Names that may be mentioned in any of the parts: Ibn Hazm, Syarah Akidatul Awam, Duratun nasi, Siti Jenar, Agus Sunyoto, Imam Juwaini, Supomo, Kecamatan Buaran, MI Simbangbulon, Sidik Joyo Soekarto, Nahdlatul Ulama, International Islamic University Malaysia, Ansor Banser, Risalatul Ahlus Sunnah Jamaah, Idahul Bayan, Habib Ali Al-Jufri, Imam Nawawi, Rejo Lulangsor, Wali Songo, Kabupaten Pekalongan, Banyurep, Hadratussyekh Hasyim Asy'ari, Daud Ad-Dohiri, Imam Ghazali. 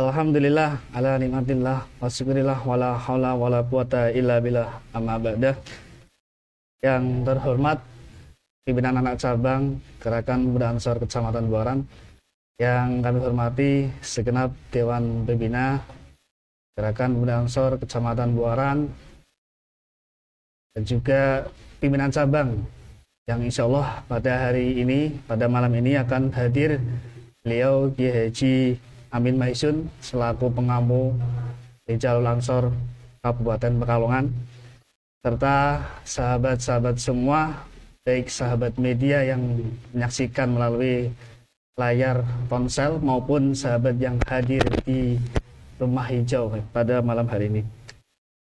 Alhamdulillah ala nikmatillah wa syukurillah wala haula wala quwata illa billah amma ba'da. Yang terhormat pimpinan anak cabang Gerakan Pemuda Ansor Kecamatan Buaran, yang kami hormati segenap dewan pembina Gerakan Pemuda Ansor Kecamatan Buaran, dan juga pimpinan cabang yang insya Allah pada malam ini akan hadir beliau Kyai Haji Amin Maisun selaku pengamu Rejo Lulangsor Kabupaten Pekalongan, serta sahabat-sahabat semua, baik sahabat media yang menyaksikan melalui layar ponsel maupun sahabat yang hadir di rumah hijau pada malam hari ini.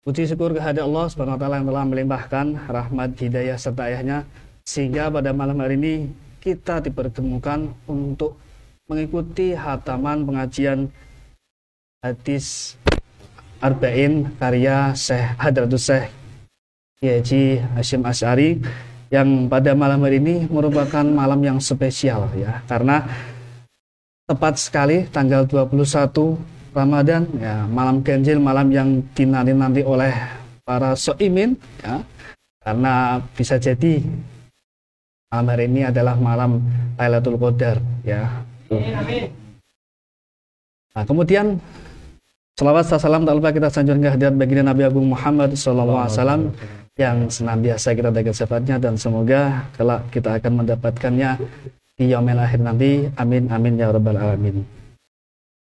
Puji syukur kehadirat Allah Subhanahu wa taala yang telah melimpahkan rahmat hidayah serta ayahnya sehingga pada malam hari ini kita dipertemukan untuk mengikuti khataman pengajian hadis Arba'in karya Syekh Hadratussyekh Kyai Haji Hasyim Asy'ari, yang pada malam hari ini merupakan malam yang spesial ya, karena tepat sekali tanggal 21 Ramadan ya, malam ganjil, malam yang dinanti-nanti oleh para soimin ya, karena bisa jadi malam hari ini adalah malam Lailatul Qadar ya. Nah, kemudian selawat serta salam tak lupa kita sanjungan kehadirat baginda Nabi Agung Muhammad SAW yang senantiasa kita jaga syafaatnya, dan semoga kelak kita akan mendapatkannya di yaumil akhir nanti. Amin amin ya rabbal alamin.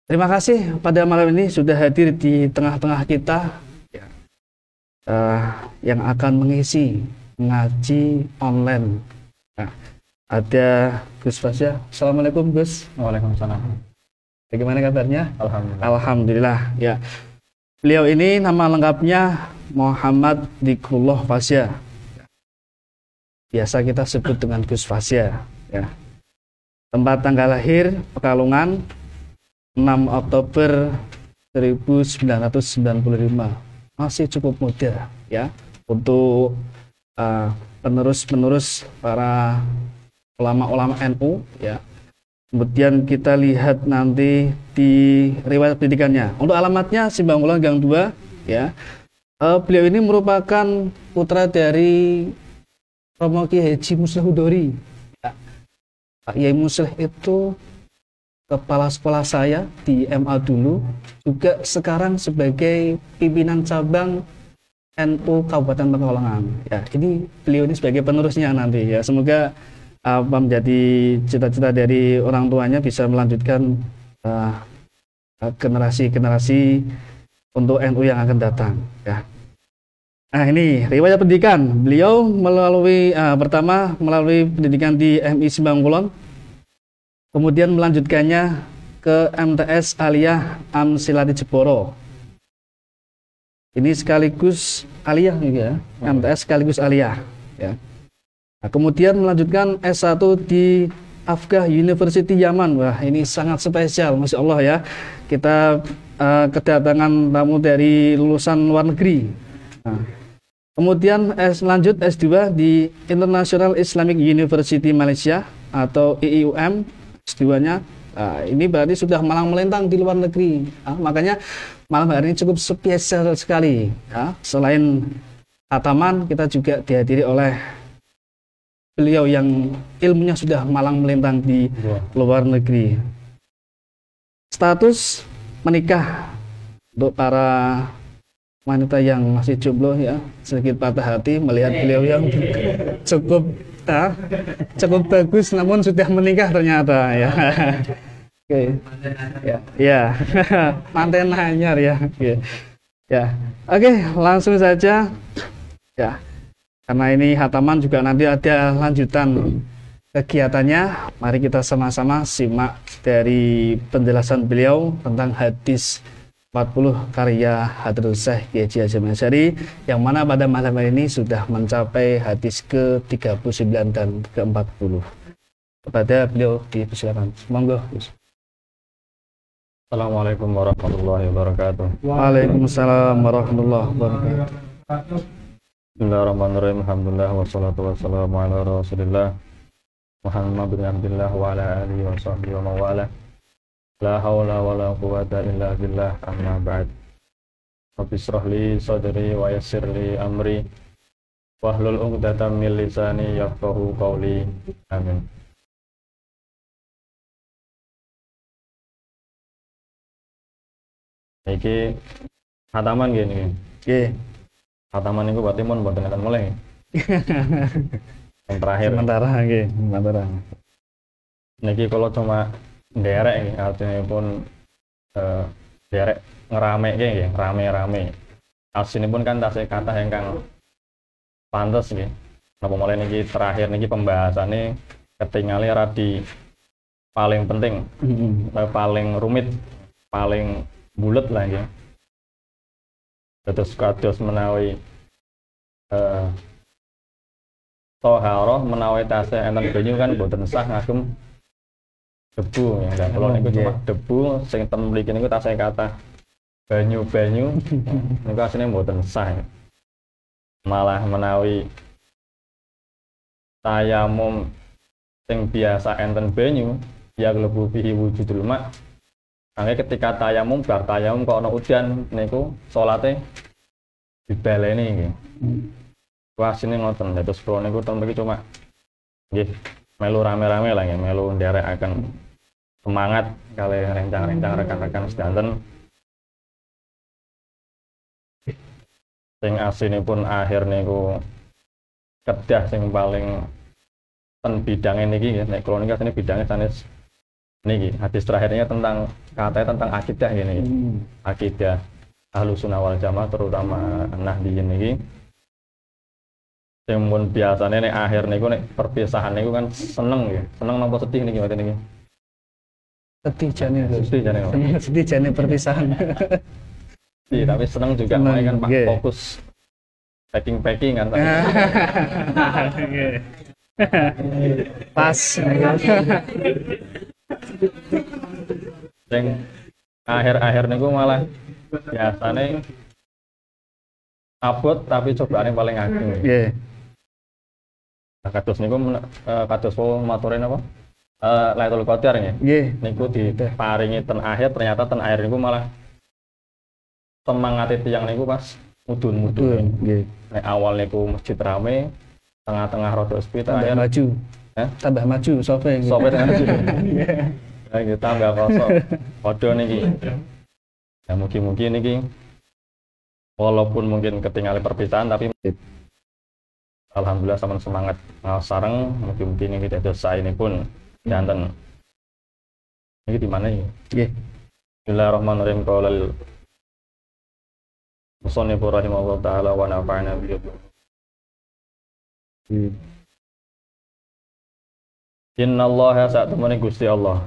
Terima kasih pada malam ini sudah hadir di tengah-tengah kita yang akan mengisi ngaji online. Nah, ada Gus Bahak. Assalamualaikum Gus. Waalaikumsalam. Bagaimana kabarnya? Alhamdulillah. Alhamdulillah ya. Beliau ini nama lengkapnya Muhammad Dikullah Fasya. Biasa kita sebut dengan Gus Fasya ya. Tempat tanggal lahir Pekalongan 6 Oktober 1995. Masih cukup muda ya untuk penerus-penerus para ulama-ulama NU ya. Kemudian kita lihat nanti di riwayat pendidikannya. Untuk alamatnya Simbangbulon Gang 2 ya. Beliau ini merupakan putra dari Romo Kyai Haji Muslih Hudori. Ya. Pak Kyai Muslih itu kepala sekolah saya di MA dulu, juga sekarang sebagai pimpinan cabang NU Kabupaten Pekalongan. Ya, ini beliau ini sebagai penerusnya nanti ya. Semoga apa menjadi cita-cita dari orang tuanya bisa melanjutkan generasi-generasi untuk NU yang akan datang ya. Nah, ini riwayat pendidikan beliau melalui pertama melalui pendidikan di MI Simbangbulon, kemudian melanjutkannya ke MTs Aliyah Amsilati Jeporo. Ini sekaligus aliyah juga ya. MTs sekaligus aliyah ya. Nah, kemudian melanjutkan S1 di Afghan University Yaman. Wah, ini sangat spesial, Masya Allah ya. Kita kedatangan tamu dari lulusan luar negeri. Nah, kemudian lanjut S2 di International Islamic University Malaysia atau IIUM S2-nya. Nah, ini berarti sudah malang melintang di luar negeri. Nah, makanya malam hari ini cukup spesial sekali. Nah, selain khataman, kita juga dihadiri oleh beliau yang ilmunya sudah malang melintang di luar negeri. Status menikah untuk para wanita yang masih jomblo ya, sedikit patah hati melihat beliau yang cukup bagus namun sudah menikah ternyata ya. Oke. Ya. Manten hanyar ya. Ya. Oke, langsung saja. Ya. Karena ini khataman juga nanti ada lanjutan kegiatannya. Mari kita sama-sama simak dari penjelasan beliau tentang hadis 40 karya Hadratussyekh Kyai Haji Hasyim Asy'ari, yang mana pada malam hari ini sudah mencapai hadis ke-39 dan ke-40. Kepada beliau dipersilakan. Monggo. Assalamualaikum warahmatullahi wabarakatuh. Waalaikumsalam warahmatullahi wabarakatuh. Bismillahirrahmanirrahim. Alhamdulillah wassalatu wassalamu ala Rasulillah Muhammad bin Abdillah wa ala alihi wa sahbihi wa mawala. La haula wala quwata illa billah, amma ba'd. Rabbi shrah li sadri wa yassir li amri wahlul 'uqdatam min lisani yafqahu qawli. Amin. Iki khataman gini. Nggih. Khataman niku berarti mun mboten nenten mulai. Yang terakhir sementara nggih, sementara. Niki kalau cuma derek artinya pun derek ngerame kayak rame-rame. Asline pun kan tasih kathah ingkang pantes nggih. Napa mulai niki terakhir niki pembahasannya ketingali radi paling penting, paling rumit, paling bulet lah nggih. Terus kados menawi taharah menawi tasih enten banyu kan boten sah ngagem debu ya, nggak perlu niku cuma debu, sing ten mriki niku tasih kathah banyu-banyu, niku asline mboten sah. Malah menawi tayamum sing biasa enten banyu, ya klebu bihi wujudul ma. Angge ketika tayamum bar tayamum kok ana udan niku salate dibaleni nggih. Asline ngoten, terus kula niku ten mriki cuma nggih melu rame-rame lah ya, melu nderek akan semangat kali rencang-rencang rekan-rekan sedanten sing asine pun akhir niku kedah sing paling ten bidange niki nggih. Nek kula niki asine bidange sanes niki hadis terakhirnya tentang katanya tentang akidah ini. Akidah Ahlus Sunnah wal Jamaah terutama Nahdliyin niki. Temun biasanya nih akhir niku nih perpisahan niku kan seneng ya, seneng napa sedih niki mboten niki? Sedih jane perpisahan. Iya, tapi seneng juga mulai kan Pak fokus packing kan. Pas. Sing akhir-akhir niku malah biasanya abot tapi cobaane paling ageng. Nggih. Kados niku kados maturane napa? Lailatul Qadar nggih. Nggih. Niku diparingi ten akhir, ternyata ten akhir niku malah semangate tiyang niku pas mudun-mudun. Nggih. Nek awal niku masjid rame, tengah-tengah rada sepi tambah maju. Hah? Tambah maju sofe. Sofe maju. Nggih. Nggih tambah kosok. Padha niki. Ya mugi-mugi niki walaupun mungkin ketinggalan perpisahan tapi alhamdulillah sampean semangat sareng mungkin iki dados sae ini pun danten. Iki di mana iki? Nggih. Bismillahirrahmanirrahim. Qaulal Musannif rahimahullah taala wa nafa'ana bihi. Innallaha sa'atumani Gusti Allah.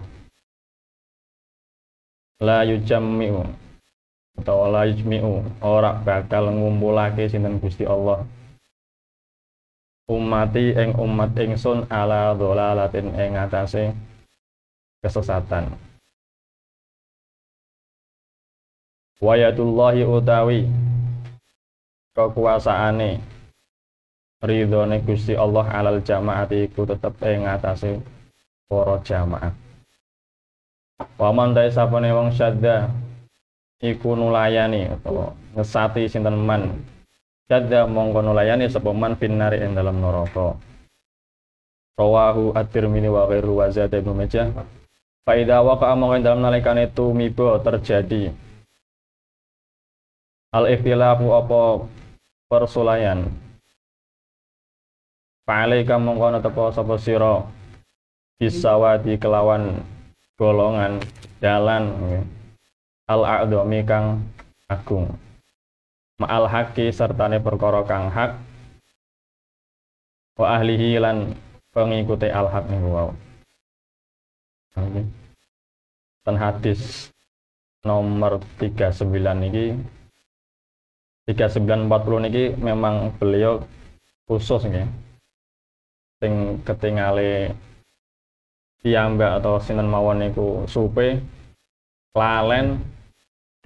La yujammi'u atau la yujmi'u ora bakal ngumpulake sinten Gusti Allah umati ing umat ingsun ala dholalatin ing atase kesesatan wayatullahi utawi kekuasaane ridhone Gusti Allah alal jamaati iku tetep ing atase para jamaah wa man daisapane wong syadda iku nulayani atau ngesati sinten man jadha mongko nulayani sapa man binnari ing dalam neraka rawahu at-Tirmidzi wa ghairu wa zada Ibnu Majah fa idza waqa'a mongko dalam nalikane tumiba terjadi al-ikhtilafu apa persulayan fa alaika mongko napa sapa sira bisawati kelawan golongan dalan al-a'dhami kang agung ma'al haqi sertane perkara kang hak wa ahlihi lan pengikuti al-haq niku wau. Ten hadis nomor 39 niki 3940 niki memang beliau khusus nggih. Sing ketingale piyambak atau sinten mawon niku supe lalen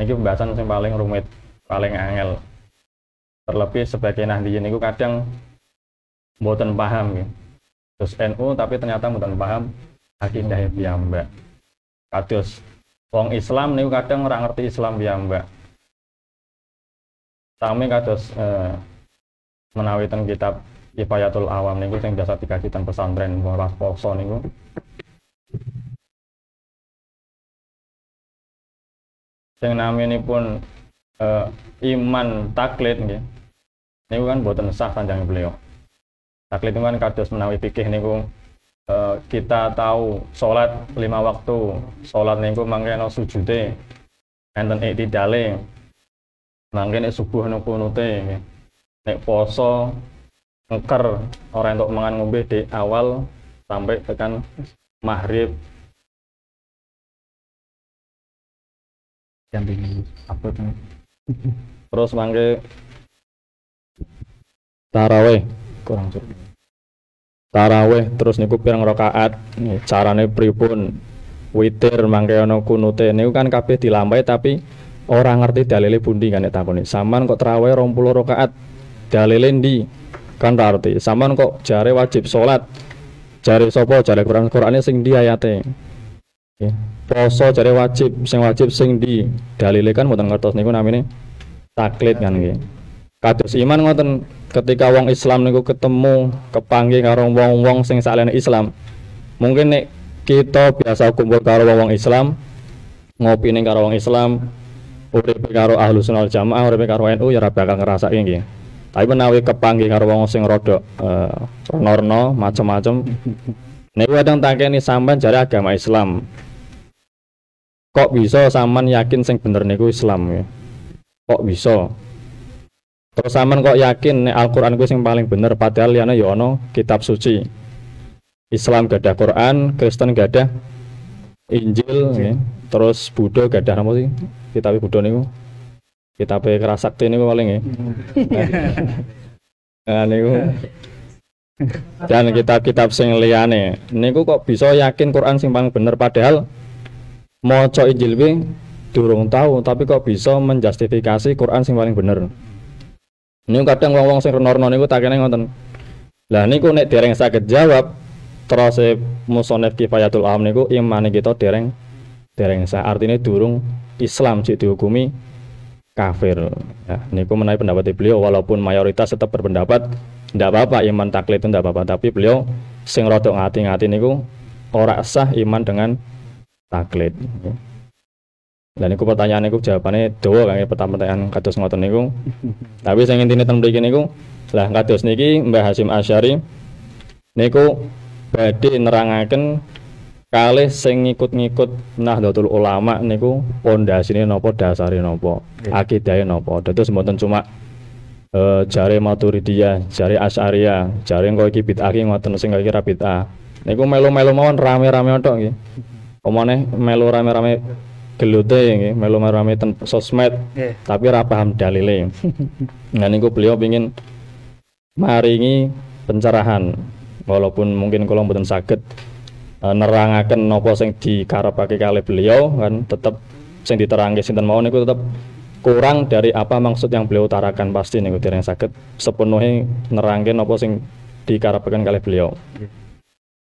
niki pembahasan yang paling rumit, paling angel. Terlebih sebagai Nahdliyin niku kadang mboten paham ya. Terus NU tapi ternyata mboten paham akidah piyambak. Kados Wong Islam nih kadang ora ngerti Islam piyambak. Sami kados menawi teng kitab Kifayatul Awam niku sing biasa dikaji teng pesantren pas poso niku. Sing naminipun iman taklid nggih. Niku kan boten sah panjang beliau. Taklid itu kan kados menawi fikih niku kita tahu sholat lima waktu, sholat niku mangkene sujude enten iktidale, mangkene subuh nu kunute, nek poso ngker ora entuk mangan ngombe di awal sampai tekan maghrib. Jam ini apa tuh? Terus mangke tarawih kurang cukup. Tarawih terus niku pirang rakaat, carane pripun, witir mangke ana kunute niku kan kabeh dilampahi tapi ora ngerti dalile pundi kan nek takoni. Saman kok tarawih 20 rakaat dalile ndi? Kan ora ngerti. Saman kok jare wajib salat. Jare sapa? Jare Qur'ane sing ndi ayate. Nggih. Poso jare wajib sing ndi? Dalile kan mboten ngertos niku namine taklid kan nggih. Kados iman ngoten ketika wong Islam niku ketemu kepanggih karo wong-wong sing saliyane Islam. Mungkin nek kita biasa kumpul karo wong Islam, ngopi ning karo wong Islam, urip karo Ahlus Sunnah Jamaah, urip karo NU ya ora bakal ngrasakake nggih. Tapi menawi kepanggih karo wong sing rada norno macam-macam niku kadang takeni sampean jare agama Islam. Kok bisa sampean yakin sing bener niku Islam ya? Kok bisa? Terus sampean kok yakin nek Al-Qur'an kuwi sing paling bener padahal liyane ya ana kitab suci. Islam gadah Qur'an, Kristen gadah Injil nggih. Terus Buddha gadah apa sih? Kitabe Buddha niku. Kitabe Kerasakti niku paling nggih. Nah niku. Dan kitab-kitab sing liyane niku kok bisa yakin Qur'an sing paling bener padahal maca Injil kuwi durung tahu tapi kok bisa menjustifikasi Qur'an sing paling bener. Niku kadang wong-wong sing renorno niku takene ngoten. Lah niku nek dereng saged jawab terus musonef Kifayatul Awam niku imane kita dereng sah. Artine durung Islam jek dihukumi kafir. Ya, niku menawi pendapat beliau walaupun mayoritas tetap berpendapat ndak apa-apa iman taklid itu ndak apa-apa, tapi beliau sing rada ngati-ngati niku ora sah iman dengan taklid. Lah niku pertanyaan niku jawabane dawa kangge pertanyaan kados ngoten niku. Tapi sing intine ten mriki niku, lah kados niki Mbah Hasyim Asy'ari niku badhe nerangaken kalih sing ngikut-ngikut Nahdlatul Ulama niku pondasine napa, dasare napa, akidahe napa. Dados mboten cuma jare Maturidiyah, jare Asy'ariyah, jare engko iki bid'ah iki ngoten sing iki ra bid'ah. Niku melu-melu mawon rame-rame tok nggih. Omone melu rame-rame gelute nggih, melu marame ten sosmed, tapi ora paham dalile. Nah niku beliau pengin maringi pencerahan. Walaupun mungkin kula mboten saged nerangaken napa sing dikarepake kalih beliau kan tetep sing diterangke sinten mawon niku tetep kurang dari apa maksud yang beliau utarakan pasti niku dereng saged sepenuhe nerangke napa sing dikarepake kalih beliau.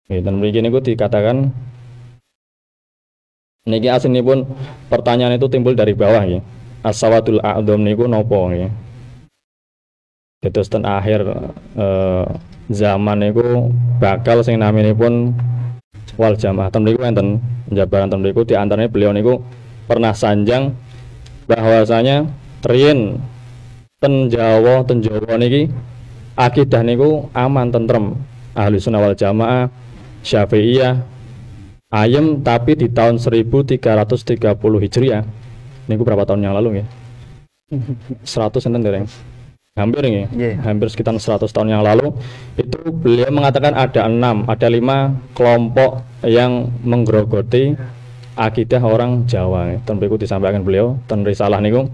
Nggih, ten mriki niku dikatakan niki asinipun pertanyaan itu timbul dari bawah nggih. As-Sawadul A'dham niku napa nggih? Dados ten akhir zaman niku bakal sing naminipun wal jamaah. Ten niku enten jabaran ten niku diantarane beliau niku pernah sanjang bahwasanya riyen ten Jawa niki akidah niku aman tentrem. Ahlus Sunnah wal Jamaah, Syafi'iyah ayem, tapi di tahun 1330 Hijriah niku berapa tahun yang lalu ya? 100 enten dereng. Hampir nggih. Yeah. Hampir sekitar 100 tahun yang lalu itu beliau mengatakan ada 5 kelompok yang menggerogoti akidah orang Jawa. Ten mriku disampaikan beliau ten risalah niku.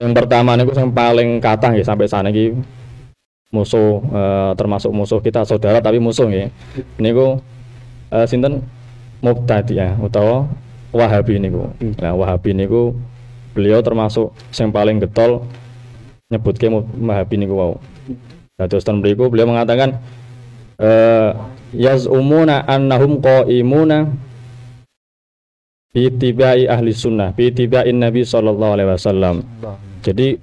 Yang pertama niku yang paling kathah nggih sampai sana iki musuh termasuk musuh kita saudara tapi musuh nggih. Niku sinten Mubtadi'ah utawa Wahabi niku. Nah, Wahabi niku beliau termasuk sing paling getol nyebutke Wahabi niku wau. Dados ten mriku beliau mengatakan yaz'umuna annahum qa'imuna Bitibai ahli sunnah, bitibai Nabi sallallahu alaihi wasallam. Jadi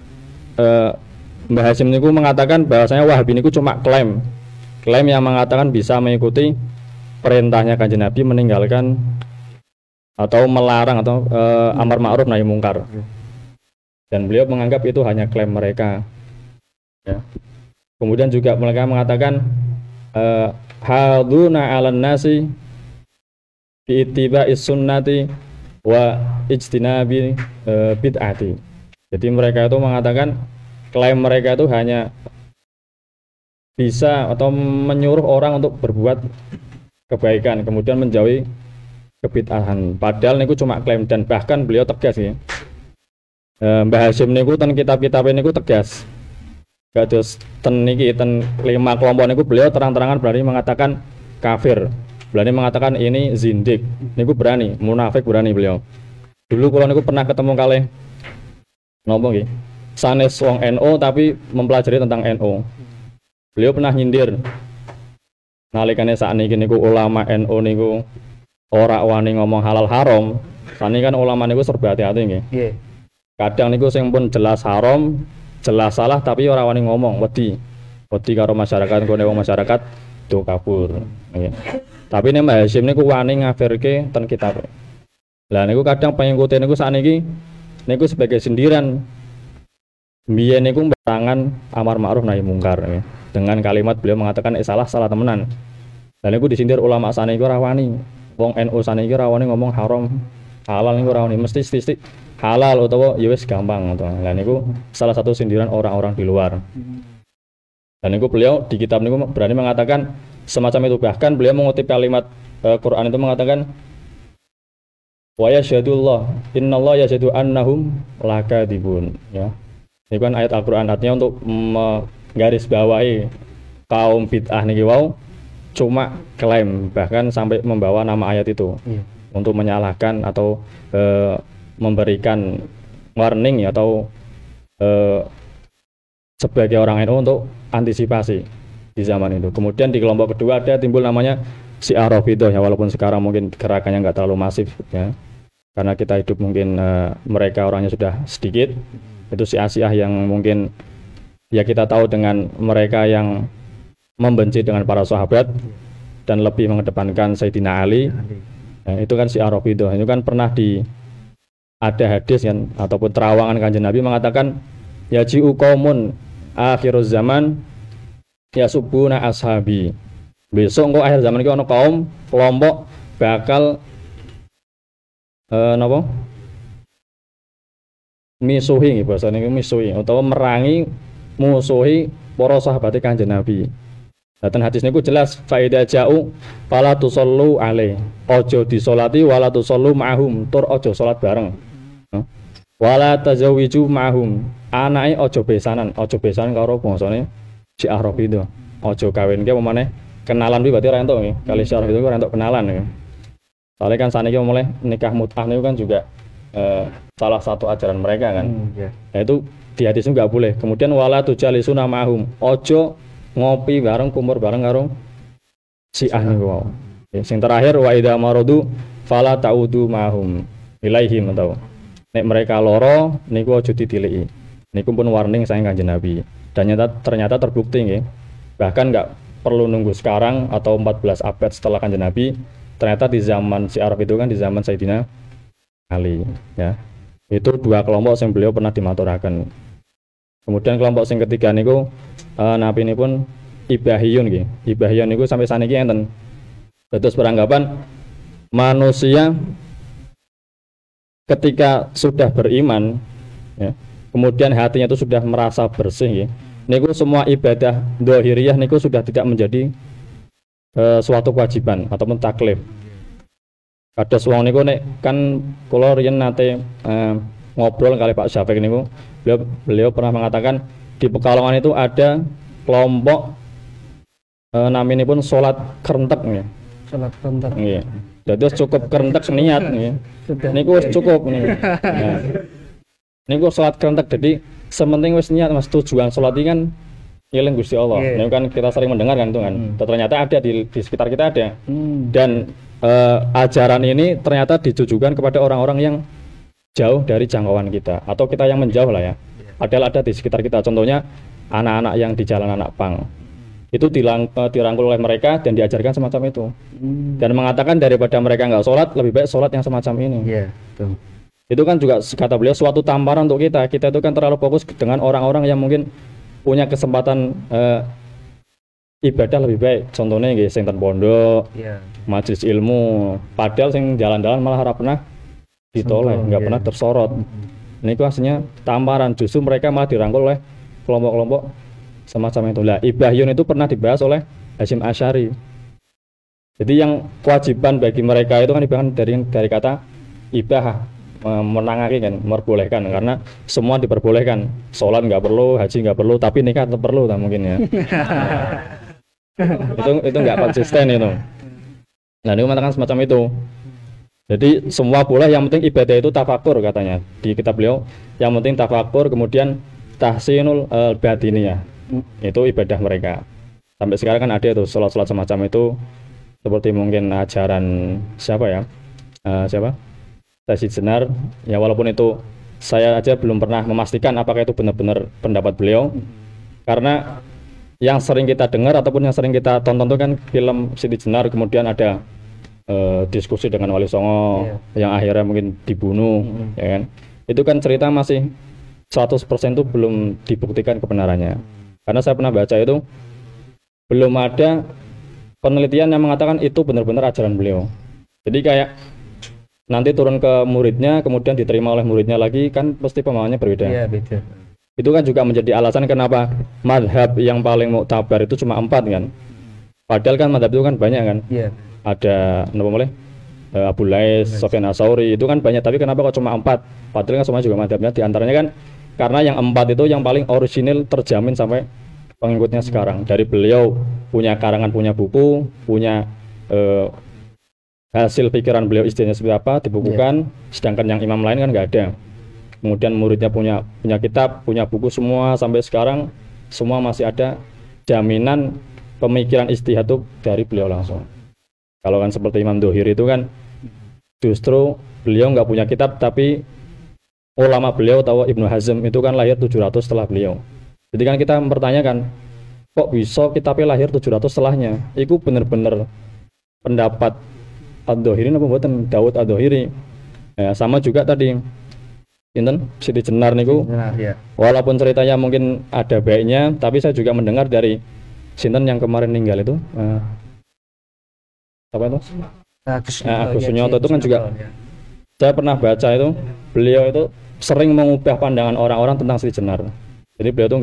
Mbah Hasyim niku mengatakan bahwasanya Wahabi niku cuma klaim yang mengatakan bisa mengikuti perintahnya Kanjeng Nabi meninggalkan atau melarang atau amar ma'ruf nahi mungkar. Dan beliau menganggap itu hanya klaim mereka. Ya. Kemudian juga mereka mengatakan haduna 'alan nasi bi ittiba'is sunnati wa ijtinabi bid'ati. Jadi mereka itu mengatakan klaim mereka itu hanya bisa atau menyuruh orang untuk berbuat kebaikan kemudian menjauhi kebid'ahan. Padahal niku cuma klaim dan bahkan beliau tegas ya. Mbah Hasyim niku ten kitab-kitab niku tegas. Kados ten niki ten lima kelompok niku beliau terang-terangan berani mengatakan kafir. Berani mengatakan ini zindik, niku berani, munafik berani beliau. Dulu kalau niku pernah ketemu kalih nopo nggih? Sanes wong NU tapi mempelajari tentang NU. Beliau pernah nyindir. Nalikane sakniki niku ulama NU niku ora wani ngomong halal haram. Sani kan ulama niku serba hati-hati nggih. Nggih. Kadang niku sing pun jelas haram, jelas salah tapi ora wani ngomong, wedi karo masyarakat, kene wong masyarakat do kabur. Nggih. Tapi ini Mbah Hasyim niku wani ngafirke ten kitab. Lah niku kadang pengikutene niku sakniki niku sebagai sindiran. Biyen niku merangan amar ma'ruf nahi mungkar ya. Dengan kalimat beliau mengatakan salah temenan. Lah niku disindir ulama sakniki ora wani. Wong NU sakniki ora wani ngomong haram, halal niku ora wani, mesti stitik halal utawa ya wis gampang to. Lah niku salah satu sindiran orang-orang di luar. Dan niku beliau di kitab niku berani mengatakan semacam itu, bahkan beliau mengutip kalimat Quran itu mengatakan wa yasyadullah innallaha yasyadu annahum lakadibun ya. Ini kan ayat Al-Qur'an artinya untuk menggaris bawahi kaum bid'ah niki wau cuma klaim bahkan sampai membawa nama ayat itu yeah. Untuk menyalahkan atau memberikan warning atau sebagai orang NU untuk antisipasi di zaman itu. Kemudian di kelompok kedua ada timbul namanya Syiah Rafidhah ya, walaupun sekarang mungkin gerakannya nggak terlalu masif ya, karena kita hidup mungkin mereka orangnya sudah sedikit. Itu Syiah yang mungkin ya kita tahu dengan mereka yang membenci dengan para sahabat dan lebih mengedepankan Sayyidina Ali ya, itu kan Syiah Rafidhah. Itu kan pernah ada hadis kan ataupun terawangan Kanjeng Nabi mengatakan yaji'u qaumun akhiruz zaman ya subuna ashabi. Besok engko akhir zaman iki ana kaum kelompok bakal napa? Misuhi bahasa niku misuhi utawa merangi musuhi para sahabate Kanjeng Nabi. Daten hadis niku jelas faida ja'u fala tusallu alaihi. Aja disolati wala tusallu ma'hum, tur aja salat bareng. Wala tazawiju ma'hum. Anake aja besanan karo bangsane Syiah Rafidhah. Aja kawinke pemane kenalan kuwi berarti ora entuk nggih. Kali Syiah Rafidhah ora entuk kenalan nggih. Soale kan saniki mulai nikah mut'ah niku kan juga salah satu ajaran mereka kan. Yeah. Nah itu di hadis niku enggak boleh. Kemudian wala tujalisuna ma'hum. Aja ngopi bareng kumur bareng karo Syiah niku wae. Ya sing terakhir wa idza maradu fala ta'udu ma'hum ilaihim tau. Nek mereka loro niku aja ditiliki. Niku pun warning saking Kanjeng Nabi. Dan ternyata terbukti nggih. Bahkan enggak perlu nunggu sekarang atau 14 abad setelah Kanjeng Nabi, ternyata di zaman Syiah Rafidhah kan di zaman Sayyidina Ali ya. Itu dua kelompok yang beliau pernah dimaturakan. Kemudian kelompok sing ketiga niku nabi ini pun ibahiyun nggih. Ibahiyun niku sampai saniki enten. Dados beranggapan manusia ketika sudah beriman ya, kemudian hatinya itu sudah merasa bersih nggih. Niku semua ibadah zahiriyah niku sudah tidak menjadi suatu kewajiban ataupun taklif. Kados wong niku nek kan kula riyen nate ngobrol kali Pak Syafiq niku, beliau pernah mengatakan di Pekalongan itu ada kelompok namanya pun sholat kerentek ya. Sholat kerentek. Iya. Jadi cukup kerentek niat ya. Niku wis cukup niku. Niku sholat kerentek jadi sementing wis niat Mas tujuan sholat iki kan Nyeling Gusti Allah. Nah, kan kita sering mendengar kan itu kan. Ternyata ada di sekitar kita ada. Dan ajaran ini ternyata ditujukan kepada orang-orang yang jauh dari jangkauan kita atau kita yang menjauh lah ya. Padahal ada di sekitar kita. Contohnya anak-anak yang di jalan anak pang. Itu dirangkul oleh mereka dan diajarkan semacam itu. Dan mengatakan daripada mereka nggak sholat, lebih baik sholat yang semacam ini. Itu kan juga kata beliau suatu tamparan untuk kita. Kita itu kan terlalu fokus dengan orang-orang yang mungkin punya kesempatan ibadah lebih baik. Contohnya kayak singtan pondok, majelis ilmu. Padahal sing jalan-jalan malah harap pernah ditoleh, nggak pernah tersorot. Ini itu aslinya tamparan, justru mereka malah dirangkul oleh kelompok-kelompok semacam itu. Lah, Ibahyun itu pernah dibahas oleh Hasyim Asy'ari. Jadi yang kewajiban bagi mereka itu kan dibangun dari kata ibah, menangani kan, memperbolehkan, karena semua diperbolehkan. Sholat nggak perlu, haji nggak perlu, tapi nikah tetap perlu tak mungkin ya. Itu nggak konsisten itu. Nah, dia mengatakan semacam itu. Jadi semua boleh, yang penting ibadah itu tafakur katanya di kitab beliau. Yang penting tafakur, kemudian tahsinul batiniyah, itu ibadah mereka. Sampai sekarang kan ada itu sholat-sholat semacam itu, seperti mungkin ajaran siapa Siti Jenar ya. Walaupun itu saya aja belum pernah memastikan apakah itu benar-benar pendapat beliau, karena yang sering kita dengar ataupun yang sering kita tonton itu kan film Siti Jenar, kemudian ada diskusi dengan Wali Songo yang akhirnya mungkin dibunuh, ya kan? Itu kan cerita masih 100% itu belum dibuktikan kebenarannya. Karena saya pernah baca itu belum ada penelitian yang mengatakan itu benar-benar ajaran beliau. Jadi kayak nanti turun ke muridnya, kemudian diterima oleh muridnya lagi, kan pasti pemahamannya berbeda. Itu kan juga menjadi alasan kenapa madhab yang paling muktabar itu cuma 4 kan. Padahal kan madhab itu kan banyak kan. Ada Abu Lais, Sufyan As-Sauri, itu kan banyak, tapi kenapa kok cuma 4? Padahal kan semua juga madhabnya, diantaranya kan karena yang 4 itu yang paling orisinil, terjamin sampai pengikutnya sekarang. Dari beliau punya karangan, punya buku, punya hasil pikiran beliau istilahnya seperti apa dibukukan, sedangkan yang imam lain kan nggak ada. Kemudian muridnya punya kitab, punya buku semua, sampai sekarang semua masih ada jaminan pemikiran ijtihad itu dari beliau langsung. Kalau kan seperti Imam Zhahir itu kan justru beliau nggak punya kitab, tapi ulama beliau tahu. Ibn Hazm itu kan lahir 700 setelah beliau. Jadi kan kita mempertanyakan, kok bisa kitabnya lahir 700 setelahnya? Itu bener-bener pendapat Ad-Dohiri apa buatan Daud Ad-Dohiri. Ya, sama juga tadi Siti Jenar niku. Walaupun ceritanya mungkin ada baiknya, tapi saya juga mendengar dari sinten yang kemarin meninggal itu, Agus Sunyoto itu kan juga saya pernah baca itu, beliau itu sering mengubah pandangan orang-orang tentang Siti Jenar. Jadi beliau itu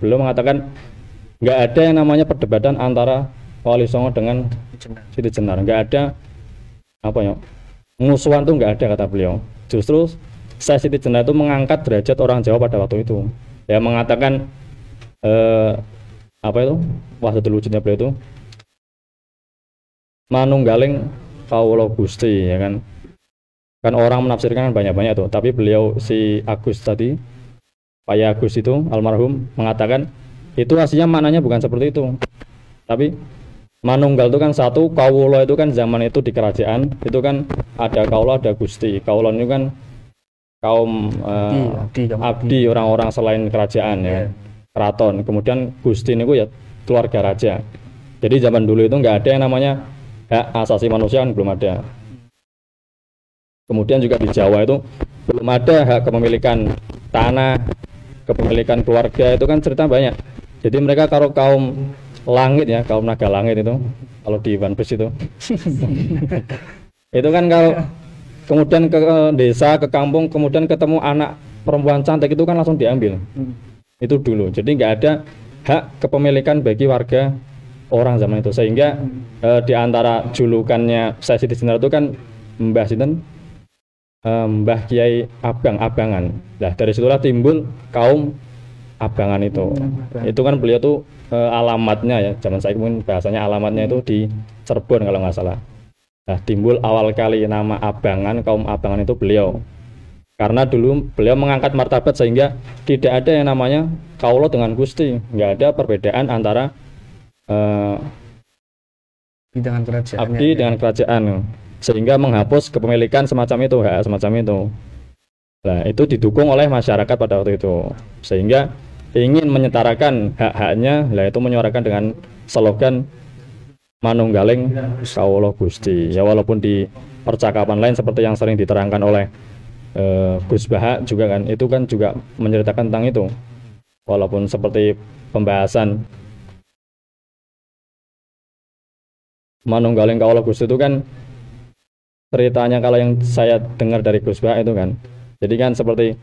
beliau mengatakan nggak ada yang namanya perdebatan antara Wali Songo dengan Siti Jenar, nggak ada musuhan tuh nggak ada kata beliau. Justru saya Siti Jenar itu mengangkat derajat orang Jawa pada waktu itu. Dia mengatakan wahdatul wujudnya beliau itu manunggaling kawula Gusti, ya kan. Kan orang menafsirkan banyak-banyak tuh, tapi beliau si Agus tadi, Pak Agus itu almarhum mengatakan itu aslinya maknanya bukan seperti itu. Tapi manunggal itu kan satu, kawula itu kan zaman itu di kerajaan itu kan ada kawula ada Gusti. Kawula itu kan kaum abdi orang-orang selain kerajaan ya. Keraton. Kemudian Gusti niku ya keluarga raja. Jadi zaman dulu itu nggak ada yang namanya hak asasi manusia, kan belum ada. Kemudian juga di Jawa itu belum ada hak kepemilikan tanah, kepemilikan keluarga, itu kan cerita banyak. Jadi mereka kalau kaum langit ya, kaum naga langit itu, kalau di One Piece itu itu kan kalau kemudian ke desa, ke kampung, kemudian ketemu anak perempuan cantik itu kan langsung diambil. Itu dulu, jadi nggak ada hak kepemilikan bagi warga orang zaman itu, sehingga di antara julukannya saya Siti Jenar itu kan Mbah sinten, Mbah Kiai Abang-Abangan. Nah, dari situlah timbul kaum Abangan itu. Itu kan beliau tuh alamatnya ya, zaman saya mungkin bahasanya alamatnya itu di Cirebon kalau nggak salah. Nah, timbul awal kali nama Abangan, kaum Abangan itu beliau. Karena dulu beliau mengangkat martabat sehingga tidak ada yang namanya kaulo dengan gusti, nggak ada perbedaan antara dengan kerajaan, abdi dengan kerajaan, sehingga menghapus kepemilikan semacam itu, hak semacam itu. Nah, itu didukung oleh masyarakat pada waktu itu, sehingga ingin menyetarakan hak-haknya, lah itu menyuarakan dengan slogan manunggaling kaulo gusti. Ya walaupun di percakapan lain seperti yang sering diterangkan oleh Gus Bahak juga kan, itu kan juga menceritakan tentang itu, walaupun seperti pembahasan manunggaling kaulo gusti itu kan ceritanya kalau yang saya dengar dari Gus Bahak itu kan, jadi kan seperti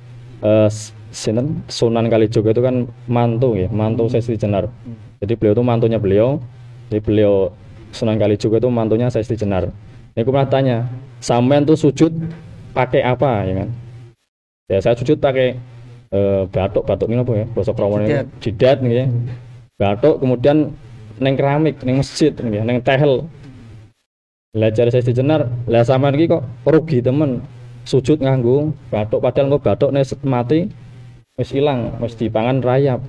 Sunan Kalijaga itu kan mantu ya, mantu Siti Jenar. Jadi beliau itu mantunya beliau, jadi beliau Sunan Kalijaga itu mantunya Siti Jenar. Ini aku pernah tanya, sampean tuh sujud pakai apa ya kan? Ya saya sujud pakai batuk ini apa ya? Basa Krawon ini jidat gitu ya. Batuk kemudian neng keramik, neng masjid nggih, neng tehel. Lah jare Siti Jenar, lah sampean iki kok rugi temen. Sujud nganggo batuk padahal engko batukne mati wis ilang, wis dipangan rayap.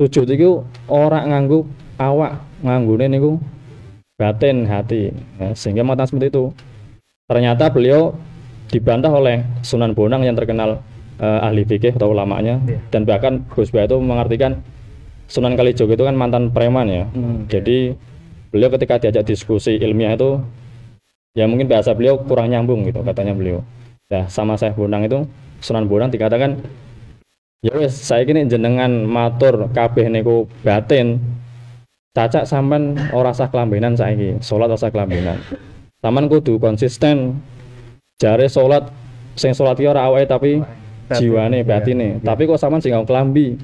Sujud iku ora nganggo awak, nganggone niku batin hati. Ya, sehingga mata seperti itu. Ternyata beliau dibantah oleh Sunan Bonang yang terkenal ahli fikih atau ulamanya, dan bahkan Gus Bahak itu mengartikan Sunan Kalijaga itu kan mantan preman ya. Jadi beliau ketika diajak diskusi ilmiah itu ya mungkin bahasa beliau kurang nyambung gitu katanya beliau. Nah sama Syekh Bonang itu, Sunan Bonang dikatakan ya wes saiki nek jenengan matur kabeh niku batin, cacak sampean ora sah kelambenan saiki, salat ora sah kelambenan. Sampean kudu konsisten. Jare sholat, sing sholat iki ora awake tapi jiwane, batine. Tapi kok sampean sing ngklambi.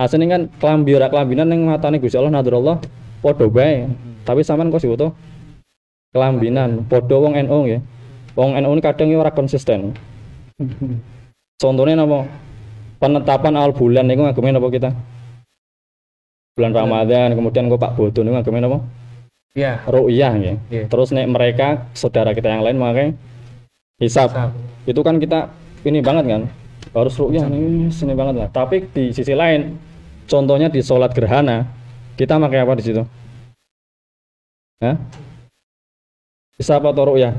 Asline kan klambi ora klambinan ning matane Gusti Allah nadrullah padha bae. Tapi sampean kok siwoto kelambinan, padha wong NU nggih. Wong NU kadang ora konsisten. Contone napa? Penetapan awal bulan niku ngagemi napa kita? Bulan Ramadan, kemudian kok Pak Bodo niku ngagemi napa? Iya, ru'yah nggih. Terus nek mereka saudara kita yang lain mangke hisab. Itu kan kita ini banget kan, harus rukyah ini sini banget lah. Tapi di sisi lain, contohnya di sholat gerhana, kita pakai apa di situ? Hah? Hisab atau rukyah?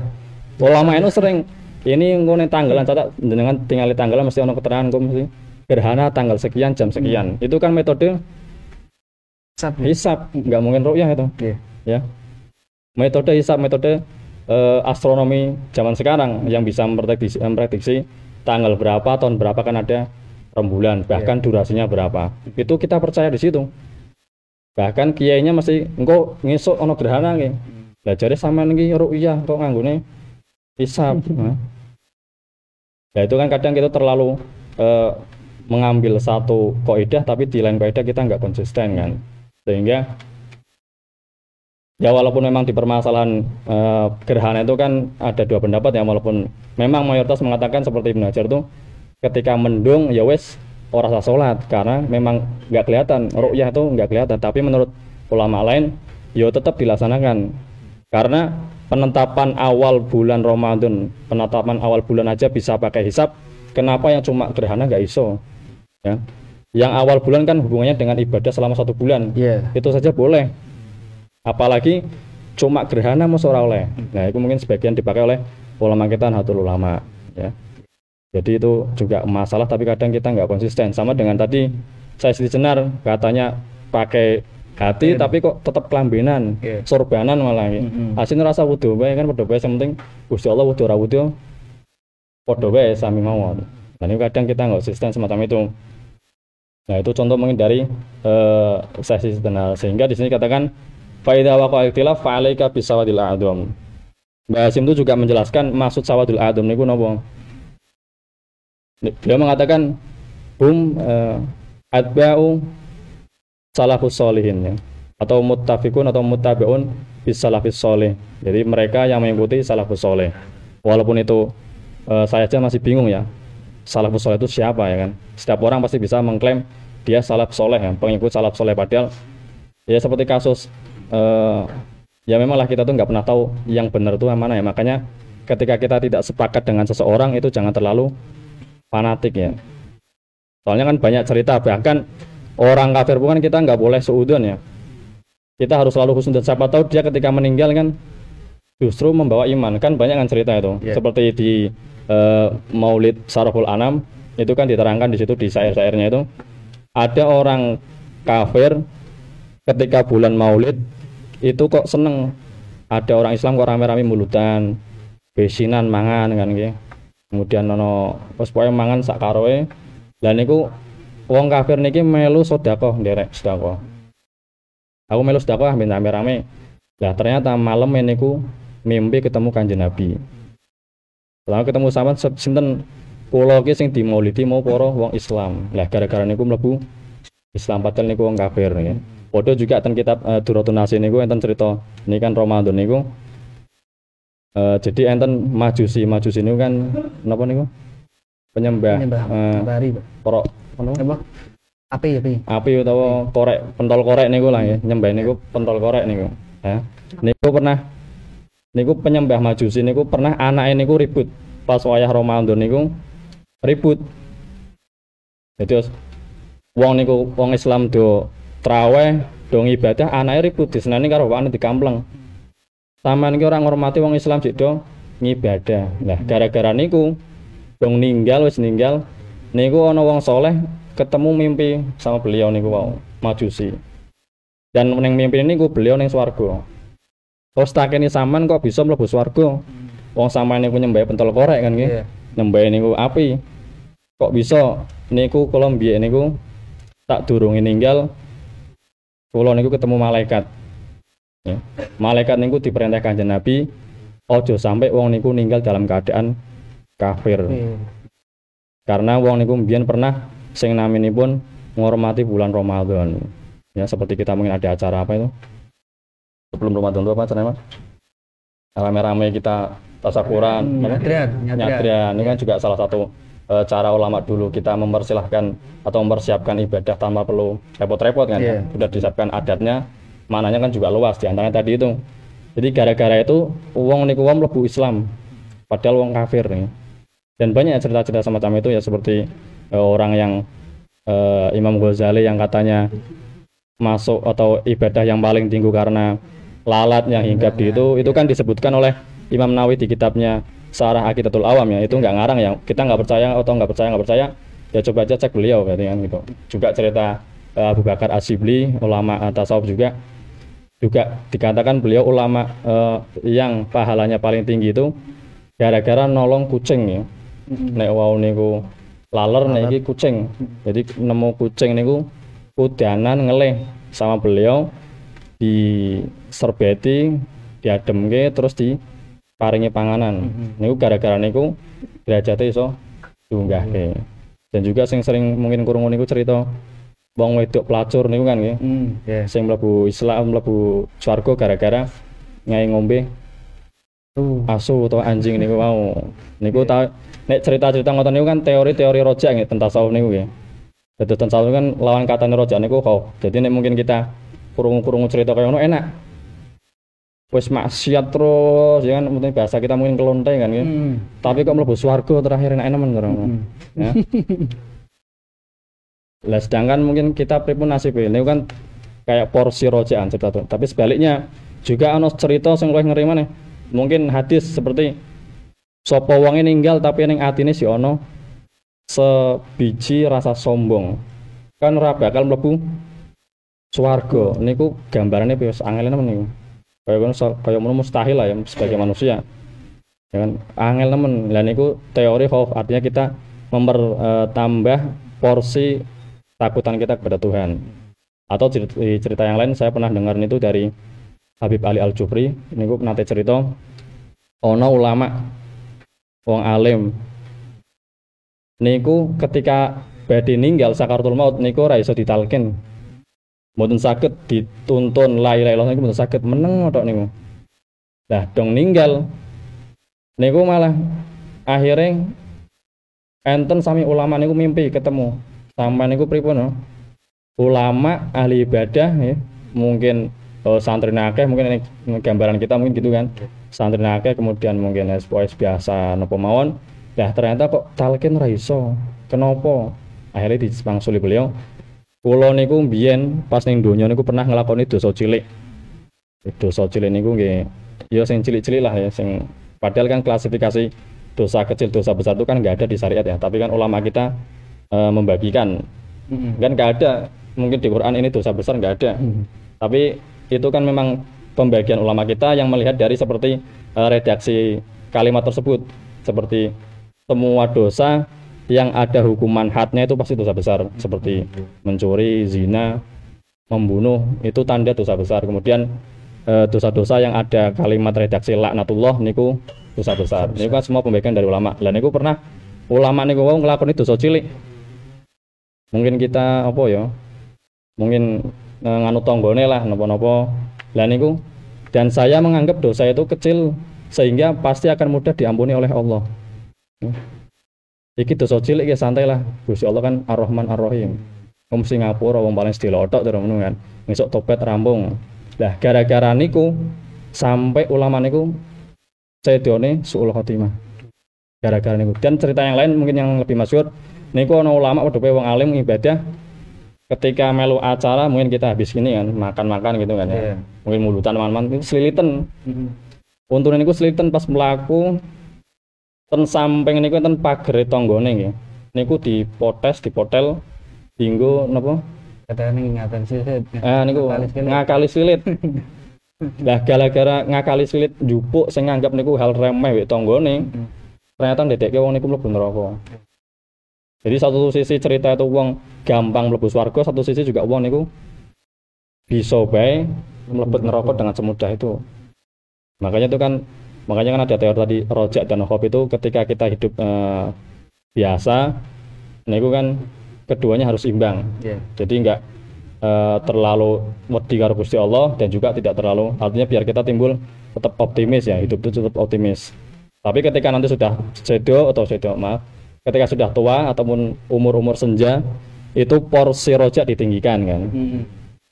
Ulama itu sering ini ngone tanggalan, catat dengan tinggali tanggalan mesti ono keterangan kok mesti gerhana tanggal sekian jam sekian. Itu kan metode hisab, nggak mungkin rukyah itu. Ya. Metode hisab, metode astronomi zaman sekarang yang bisa memprediksi tanggal berapa, tahun berapa kan ada rembulan, bahkan durasinya berapa. Itu kita percaya di situ. Bahkan kiainya masih engko ngesuk ana gerhana nggih. Lah jare sampean iki ruqyah kok nganggone hisab. Nah, itu kan kadang kita terlalu mengambil satu kaidah tapi di lain kaidah kita nggak konsisten kan. Sehingga ya walaupun memang di permasalahan gerhana itu kan ada dua pendapat ya, walaupun memang mayoritas mengatakan seperti Ibnu Hazm itu ketika mendung ya wes ora sah salat karena memang nggak kelihatan, ruqyah itu nggak kelihatan, tapi menurut ulama lain ya tetap dilaksanakan karena penetapan awal bulan Ramadan, penetapan awal bulan aja bisa pakai hisab, kenapa yang cuma gerhana nggak iso ya? Yang awal bulan kan hubungannya dengan ibadah selama satu bulan, itu saja boleh, apalagi cuma gerhana mesti ora oleh. Nah, itu mungkin sebagian dipakai oleh ulama kita Nahdlatul Ulama ya. Jadi itu juga masalah, tapi kadang kita nggak konsisten. Sama dengan tadi saya Siti Jenar katanya pakai hati tapi kok tetap kelambenan, sorbanan malah. Asline rasa wudu bae kan padha bae, sing penting Gusti Allah wudu ora wudu padha bae sami mawon. Nah, ini kadang kita nggak konsisten semacam itu. Nah, itu contoh mungkin dari saya Siti Jenar, sehingga di sini katakan faida waqa'a ikhtilaf fa alaika bisawadil a'dham. Mbah Hasyim itu juga menjelaskan maksud sawadul a'dham niku napa. Beliau mengatakan hum atba'u salafus sholihin ya, atau muttafiqun atau muttabi'un bisalafis sholih. Jadi mereka yang mengikuti salafus sholih. Walaupun itu saya aja masih bingung ya. Salafus sholih itu siapa ya kan? Setiap orang pasti bisa mengklaim dia salaf sholih ya, pengikut salaf sholih, padahal ya seperti kasus ya memanglah kita tuh nggak pernah tahu yang benar tuh yang mana ya, makanya ketika kita tidak sepakat dengan seseorang itu jangan terlalu fanatik ya. Soalnya kan banyak cerita, bahkan orang kafir pun kan kita nggak boleh seudon ya. Kita harus selalu husnudzon, siapa tahu dia ketika meninggal kan justru membawa iman. Kan banyak kan cerita itu. Yeah. Seperti di Maulid Syarful Anam itu kan diterangkan di situ, di syair-syairnya itu ada orang kafir ketika bulan Maulid itu kok seneng, ada orang Islam kok rame-rame mulutan, besinan mangan kan gitu. Kemudian nono pas poe mangan sak karoe. Lah niku wong kafir niki melu sedekah nderek sedekah. Aku melu sedekah rame-rame. Lah ternyata malam niku mimpi ketemu Kanjeng Nabi. Lah ketemu sampean sinten kula iki sing dimaulidi mau para wong Islam. Lah gara-gara niku mlebu Islam, padahal niku wong kafir ya. Padha juga ten kitab Duratun Nasi niku enten cerita. Ini kan Ramadan niku jadi enten majusi niku kan napa niku? Penyembah bari, porok apa? Api utawa korek, pentol korek niku lah ya. Nyembah niku pentol korek niku. Ya. Niku penyembah Majusi niku pernah anake niku ribut. Pas wayah Ramadan niku ribut. Jadi wong niku wong Islam do traweh, do ibadah, anake ribut disenani karo wong di kampleng. Sampeyan iki ora ngormati wong Islam sik do ngibadah. Lah gara-gara niku wong ninggal wis ninggal niku ana wong saleh ketemu mimpi sama beliau niku wau Majusi. Dan ning mimpi niku beliau ning swarga. Terus takene sampean kok bisa mlebu swarga? Wong sampean niku nyembah pentol korek kan nggih. Yeah. Nyembah niku api. Kok bisa niku kula mbiyen niku tak durunge ninggal kula niku ketemu malaikat. Ya. Malaikat niku diperintah Kanjeng Nabi aja sampai wong niku ninggal dalam keadaan kafir. Karena wong niku mbiyen pernah sing naminipun menghormati bulan Ramadan. Ya seperti kita mungkin ada acara apa itu sebelum Ramadan itu apa acaranya Mas? Rame-rame kita tasakuran, nyadrian. Ini kan juga salah satu cara ulama dulu kita mempersilahkan atau mempersiapkan ibadah tanpa perlu repot-repot kan. Yeah. Kan? Sudah disiapkan adatnya, mananya kan juga luas diantaranya tadi itu. Jadi gara-gara itu wong niku wong mlebu Islam. Padahal wong kafir nih. Dan banyak cerita-cerita semacam itu ya, seperti orang yang Imam Ghazali yang katanya masuk atau ibadah yang paling tinggi karena lalat yang hinggap di itu kan disebutkan oleh Imam Nawawi di kitabnya Syarah Akidatul Awam ya, itu nggak ngarang ya, kita nggak percaya ya coba aja cek beliau berarti kan gitu. Juga cerita Abu Bakar Asy-Syadzili ulama tasawuf juga dikatakan beliau ulama yang pahalanya paling tinggi itu gara-gara nolong kucing ya. Nek wau niku laler nek iki kucing. Jadi nemu kucing niku udanan ngeleh sama beliau, diserbeti, diademke terus diparingi panganan. Niku gara-gara niku derajate iso diunggahke. Dan juga sing sering mungkin kurungu niku cerita wong wedok pelacur niku kan nggih. Sing mlebu Islam, mlebu swarga gara-gara ngai ngombe asu atau anjing niku mau. Niku ta nek cerita-cerita ngoten niku kan teori-teori rojak nggih tentang tasawuf niku nggih. Dadi tasawuf kan lawan katane rojak niku kok. Jadi nek mungkin kita kurung-kurung cerita kaya ngono enak. Wis maksiat terus ya kan mungkin bahasa kita mungkin kelonteng kan nggih. Tapi kok mlebu swarga terakhir enak nemen ngono. Ya. Lah sedangkan mungkin kita pripun nasibe niku kan kayak porsi rojakan cerita tuh. Tapi sebaliknya juga ana cerita sing luwih ngeri maneh. Mungkin hadis seperti sapa wonge ninggal tapi ning atine si ono sebiji rasa sombong kan ora bakal mlebu swarga. Niku gambarane wis angel nemen niku. Kaya ngono mustahil lah ya sebagai manusia. Ya kan angel nemen. Lah niku teori khauf, artinya kita mempertambah porsi takutan kita kepada Tuhan. Atau cerita yang lain saya pernah dengar itu dari Habib Ali Al-Jufri, ini gue nanti cerita ono ulama wong alim niku ketika badhe ninggal sakaratul maut niku ora iso ditalkin, mboten saged dituntun la ilaha illallah niku mboten saged, meneng tok niku. Lah dong ninggal niku malah akhirnya enten sami ulama niku mimpi ketemu sampean niku pripun ulama ahli ibadah ya, mungkin Kalau santri akeh mungkin ini gambaran kita mungkin gitu kan. Santri akeh kemudian mungkin SPOS biasa nopo mawon. Nah ternyata kok talqin ra iso. Kenapa? Akhirnya dipangsuli beliau. Kula niku mbiyen pas ning donya niku pernah nglakoni dosa cilik. Dosa cilik niku nggih ya sing cilik-cilik lah ya sing padahal kan klasifikasi dosa kecil dosa besar itu kan nggak ada di syariat ya, tapi kan ulama kita membagikan kan nggak ada, mungkin di Quran ini dosa besar nggak ada, tapi itu kan memang pembagian ulama kita yang melihat dari seperti redaksi kalimat tersebut, seperti semua dosa yang ada hukuman hadnya itu pasti dosa besar, seperti mencuri, zina, membunuh itu tanda dosa besar. Kemudian dosa-dosa yang ada kalimat redaksi laknatullah niku dosa besar. Ini kan semua pembagian dari ulama. Lah niku pernah ulama niku wau nglakoni dosa cilik. Mungkin kita apa ya? Mungkin nganut tanggane lah napa-napa. Lah niku dan saya menganggap dosa itu kecil sehingga pasti akan mudah diampuni oleh Allah. Iki dosa cilik ya santai lah. Gusti Allah kan Ar-Rahman Ar-Rahim. Wong Singapura wong paling dilotok terus ngono kan. Ngesuk tobat rampung. Lah gara-gara niku sampai ulama niku cedone suul khotimah. Gara-gara niku. Dan cerita yang lain mungkin yang lebih masyhur niku ana ulama wedowe wong alim ibadah ketika melu acara mungkin kita habis gini kan makan-makan gitu kan ya. Yeah. Mungkin mulutan teman-teman niku seliliten. Untune niku seliliten pas mlaku ten samping niku enten pagere tanggane nggih. Niku dipotes, dipotel dinggo napa? Katane ingatan silit. Niku ngakali silit. Lah gara-gara ngakali silit njupuk sing nganggep niku hal remeh wek tanggane. Ternyata ndedekke wong niku mlebu neraka. Jadi satu sisi cerita itu wong gampang mlebu swarga, satu sisi juga wong niku bisa bae mlebet neraka dengan semudah itu. Makanya itu kan ada teori tadi rojak dan khawf itu ketika kita hidup biasa niku kan keduanya harus imbang, jadi enggak terlalu wedi karo Gusti Allah dan juga tidak terlalu, artinya biar kita timbul tetap optimis ya, hidup itu tetap optimis. Tapi ketika nanti sudah ketika sudah tua ataupun umur senja itu porsi rojak ditinggikan kan,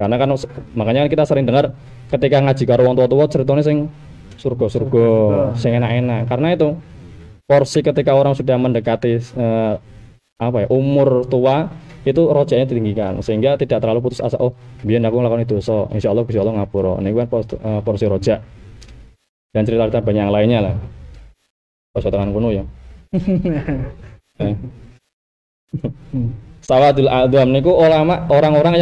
karena kan makanya kita sering dengar ketika ngaji karo wong tua-tua ceritanya sing surga sing enak-enak, karena itu porsi ketika orang sudah mendekati umur tua itu rojaknya ditinggikan sehingga tidak terlalu putus asa. Oh, biyen aku nglakoni dosa, insyaallah Gusti Allah ngapura. Niku kan porsi rojak. Dan cerita-cerita banyak yang lainnya lah. Pas tangan kuno ya. Sawadul Adzam niku ulama orang-orang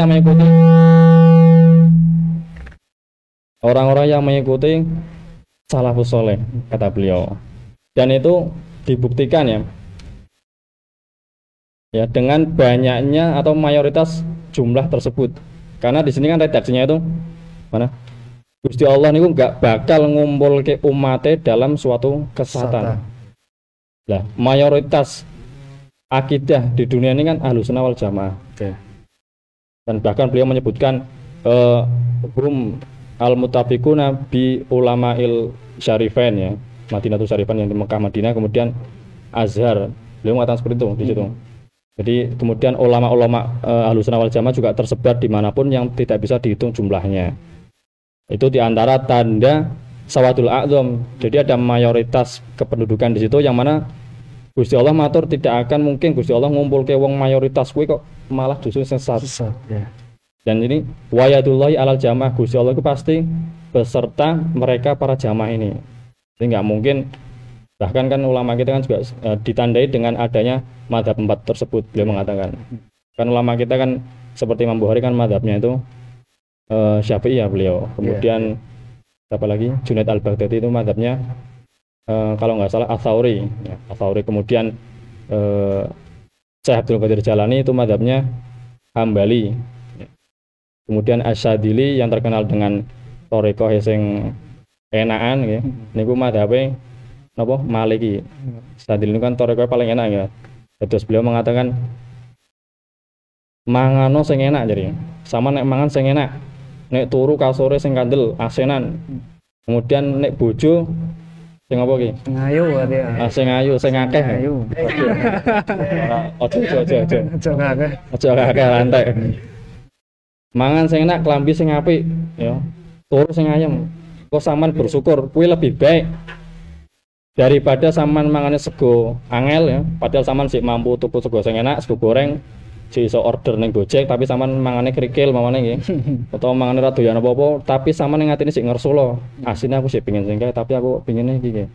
yang mengikuti salafus saleh kata beliau. Dan itu dibuktikan ya. Ya dengan banyaknya atau mayoritas jumlah tersebut, karena di sini kan redaksinya itu mana Gusti Allah niku nggak bakal ngumpul ke umate dalam suatu kesatuan. Lah mayoritas akidah di dunia ini kan Ahlus Sunnah wal Jamaah. Okay. Dan bahkan beliau menyebutkan hum al mutafiquna bi ulama'il syarifain ya, Madinatul Syarifain yang di Mekah Madinah kemudian Azhar, beliau mengatakan seperti itu di situ. Jadi kemudian ulama-ulama Ahlus Sunnah wal Jamaah juga tersebar dimanapun yang tidak bisa dihitung jumlahnya. Itu diantara tanda sawadul a'zam. Jadi ada mayoritas kependudukan di situ yang mana Gusti Allah matur tidak akan mungkin Gusti Allah ngumpulke wong mayoritas kuwi kok malah justru sesat. Yeah. Dan ini wayadullahi alal jamaah, Gusti Allah itu pasti beserta mereka para jamaah ini. Jadi nggak mungkin. Bahkan kan ulama kita kan juga ditandai dengan adanya mazhab empat tersebut, beliau mengatakan. Kan ulama kita kan seperti Imam Bukhari kan mazhabnya itu Syafi'i ya beliau. Kemudian apa lagi? Junaid al-Baghdadi itu mazhabnya kalau nggak salah As-Sauri. Ya, As-Sauri kemudian Syekh Abdul Qadir Jalani itu mazhabnya Hambali. Ya. Kemudian Asy-Syadzili yang terkenal dengan thariqah sing enakan nggih. Niku mazhabe napa Maliki. Sadil ini kan torikoe paling enak ya. Terus beliau mengatakan mangano sing enak jadi. Sama nek mangan sing enak. Nek turu kasore sing kandel asenan. Kemudian nek bojo sing apa iki? Ngayu berarti. Sing ayu, sing akeh. Ayu. Ojo. Ojo akeh lantek. Mangan sing enak, klambi sing apik ya. turu sing ayem. Engko sampean bersyukur kuwi lebih baik daripada sampean mangane sego angel ya, padahal sampean sik mampu tuku sego sing enak, sego goreng, sik iso order ning Gojek tapi sampean mangane kerikil mamane nggih. Utawa mangane ra doyan apa-apa, tapi sampean ning atine sik ngersula. Asline aku sik pengin singkae tapi aku pengine iki nggih.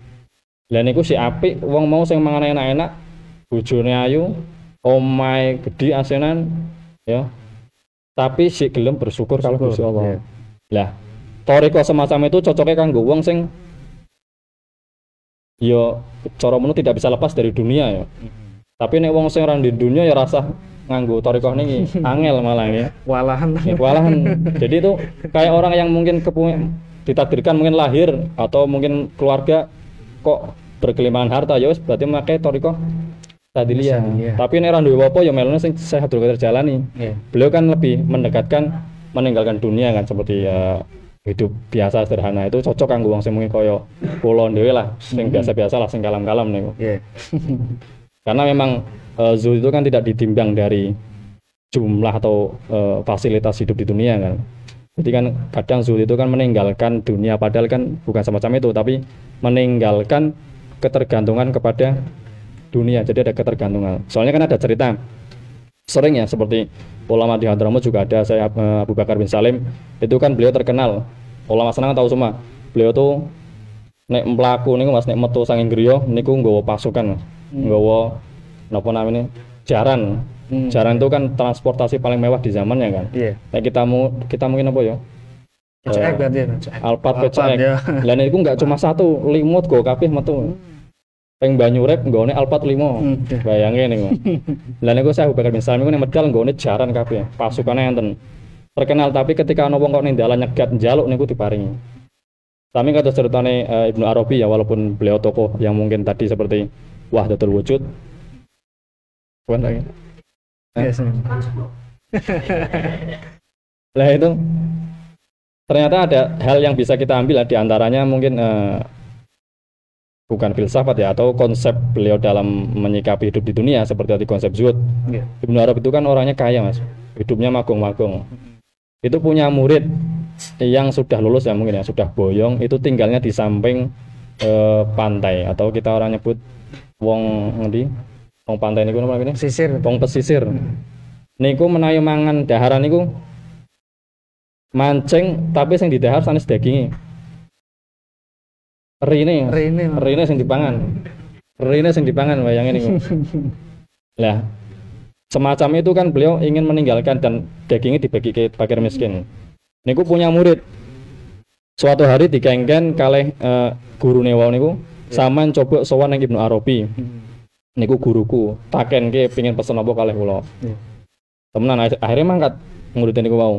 Lah niku sik apik, wong mau sing mangane enak-enak, bojone ayu, omahe gedhi asinan ya. Tapi sik gelem bersyukur kalau Gusti Allah. Lah, toriko semacam itu cocoknya kanggo wong sing yo cara menu tidak bisa lepas dari dunia ya. Tapi nek wong sing ora di dunia ya rasah nganggo thariqah niki angel malah ya. Walahan. Ya, walahan. Jadi itu kayak orang yang mungkin ditakdirkan mungkin lahir atau mungkin keluarga kok berkelimpahan harta ya wis berarti make thariqah Syadziliyah. Ya. Tapi nek ora duwe apa ya melone sing Syahdul Qadir jalani. Yeah. Beliau kan lebih mendekatkan meninggalkan dunia kan seperti ya hidup biasa sederhana itu cocok kanggo wong sing mungkin kaya kula dhewe lah sing biasa-biasa lah sing kalam-kalam niku. Yeah. Karena memang zuhud itu kan tidak ditimbang dari jumlah atau fasilitas hidup di dunia kan. Jadi kan kadang zuhud itu kan meninggalkan dunia padahal kan bukan semacam itu tapi meninggalkan ketergantungan kepada dunia. Jadi ada ketergantungan. Soalnya kan ada cerita sering ya seperti ulama di Hadramut juga ada saya Abu Bakar bin Salim itu kan beliau terkenal ulama senang tahu semua beliau tuh nek mlaku niku Mas nek metu saking griya niku nggawa pasukan nggawa napa namanya jaran jaran itu kan transportasi paling mewah di zamannya kan yeah. Nek kita mungkin apa ya PCX berarti ya Alphard PCX lah niku enggak cuma satu limut go kabeh metu peng Banyurep nggone Alphard 5. Bayange niku. Lah niku saya Abu Bakar bin Salim niku nek medal nggone jaran kabeh, pasukane enten. Terkenal tapi ketika ana wong kok ning dalan nyegat njaluk niku diparingi. Sami kados ceritane Ibnu Arabi ya walaupun beliau tokoh yang mungkin tadi seperti Wahdatul Wujud. Bukan lagi. Yes. Lah itu ternyata ada hal yang bisa kita ambil di antaranya mungkin bukan filsafat ya atau konsep beliau dalam menyikapi hidup di dunia seperti tadi konsep zuhud. Yeah. Ibnu Arabi itu kan orangnya kaya Mas, hidupnya magung-magung. Itu punya murid yang sudah lulus ya mungkin ya sudah boyong itu tinggalnya di samping pantai atau kita orang nyebut wong ngendi? Wong pantai niku napa namanya? Pesisir. Wong pesisir. Niku menawi mangan daharan niku mancing tapi sing didahar sanes daginge. Rene sing dipangan. Rene sing dipangan bayangin niku. Lah, semacam itu kan beliau ingin meninggalkan dan dagingnya dibagi ke fakir miskin. Niku punya murid. Suatu hari digengken kalih gurune wau niku, sampean coba sowan nang Ibnu Arabi. Niku guruku, takenke pengin pesen apa kalih kula. Temenan akhirnya mangkat murid niku wau.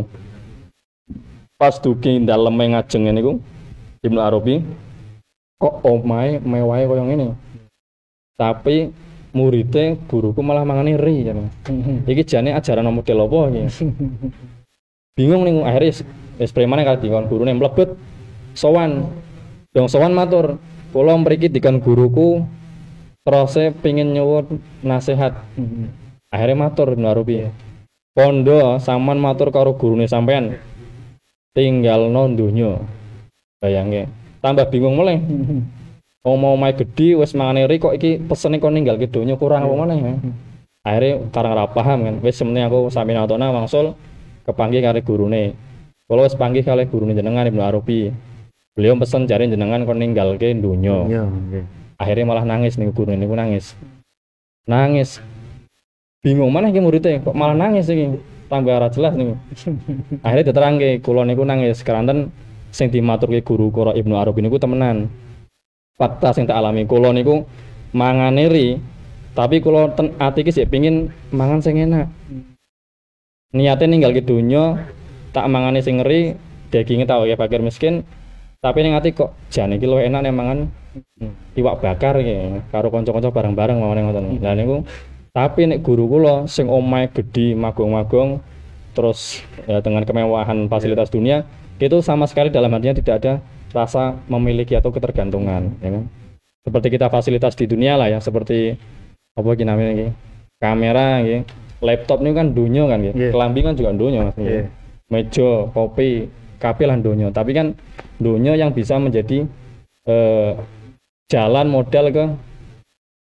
Pas dugi daleme ngajeng niku Ibnu Arabi kok omahe mewahe koyo ngene. Tapi muridnya guruku malah mangane ri jane. Iki jane ajaran model apa iki? Bingung ning akhire wis premane karo dikon gurune mlebet sowan. Dong sowan matur, "Kula mriki dikon guruku terose pengin nyuwun nasihat." Akhire matur Ibnu Arabi. "Pondo sampean matur karo gurune sampean tinggalno donya." Bayange tambah bingung mulai omah-omah gede wis mangane ri kok iki pesene kok ninggalke donya kurang apa meneh ya akhire karang ra paham kan wis semene aku sami natona wangsul kepanggih karo gurune kula wis panggih kalih gurune jenengan Ibnu Arabi beliau pesen jare jenengan kok ninggalke donya iya nggih akhire malah nangis niku gurune niku nangis bingung meneh iki muridnya kok malah nangis iki tambah ora jelas niku akhire diterangke kula niku nangis keranten sing dimaturke guru karo Ibnu Arabi niku temenan. Fakta sing tak alami kula niku mangane ri, tapi kula ati iki sik pengin mangan sing enak. Niate ninggalke donya, tak mangane sing ri, daginge tak wae fakir miskin, tapi ning ati kok jane iki luwih enak nek mangan iwak bakar iki karo kanca-kanca bareng-bareng mawon ngoten. Lah niku tapi nek guru kula sing omahe gedhi magung-magung terus ya, dengan kemewahan fasilitas dunia itu sama sekali dalam artinya tidak ada rasa memiliki atau ketergantungan ya kan? Seperti kita fasilitas di dunia lah ya seperti apa iki namanya iki kamera iki laptop ini kan dunia kan iki yeah. Kelambi kan juga dunia Mas yeah. Meja kopi kapilah donyo, tapi kan donyo yang bisa menjadi jalan modal ke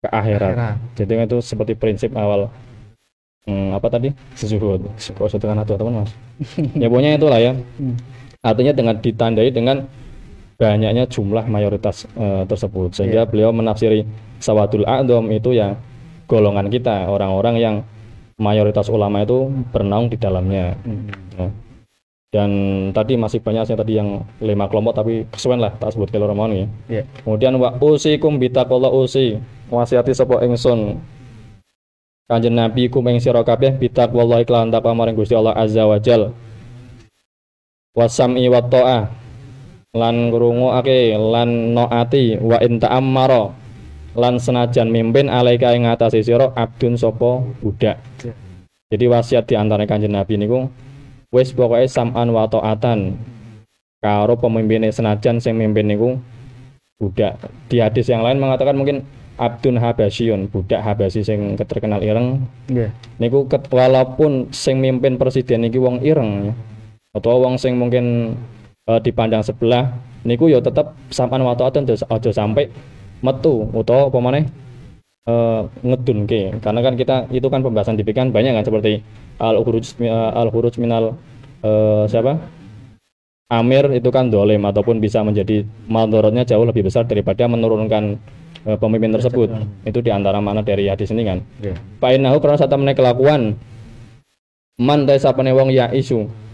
akhirat. Jadi itu seperti prinsip awal apa tadi? Sezuhud. Sekolah teman Mas. Ya pokoknya itulah ya. Artinya dengan ditandai dengan banyaknya jumlah mayoritas tersebut, sehingga beliau menafsiri sawadul a'dham itu ya golongan kita, orang-orang yang mayoritas ulama itu bernaung di dalamnya. Nah, dan tadi masih banyaknya tadi yang 5 kelompok, tapi kesuwen lah tak sebut kalau romaun ya. Kemudian wa usikum bitaqallah usi, wasiati sapa ingsun kanjeng Nabi kum ing sira kabeh bitaqwallahi kelawan taqwa maring Gusti Allah azza wajal wasam'i wa ta'ah lan ngrungoake lan noati wa inta ammara lan senajan mimpin alaika ing atase sira abdun sapa budak. Jadi wasiat diantara kanjeng Nabi niku wis pokoke sam'an wa ta'atan karo pemimpine, senajan sing mimpin niku budak. Di hadis yang lain mengatakan mungkin abdun habasyun, budak habasi sing terkenal ireng. Nggih. Niku walaupun sing mimpin presiden niki wong ireng atau wong sing mungkin dipandang sebelah, niku yo tetap sampan watoatan aja sampai metu atau pemane ngedunke, karena kan kita itu kan pembahasan tipik kan banyak kan seperti al-khuruj minal siapa amir itu kan dolim ataupun bisa menjadi madorotnya jauh lebih besar daripada menurunkan pemimpin tersebut. Itu diantara mana dari hadis ini kan. Pak Inahu karena saat menaik kelakuan mantai sapane wong ya isu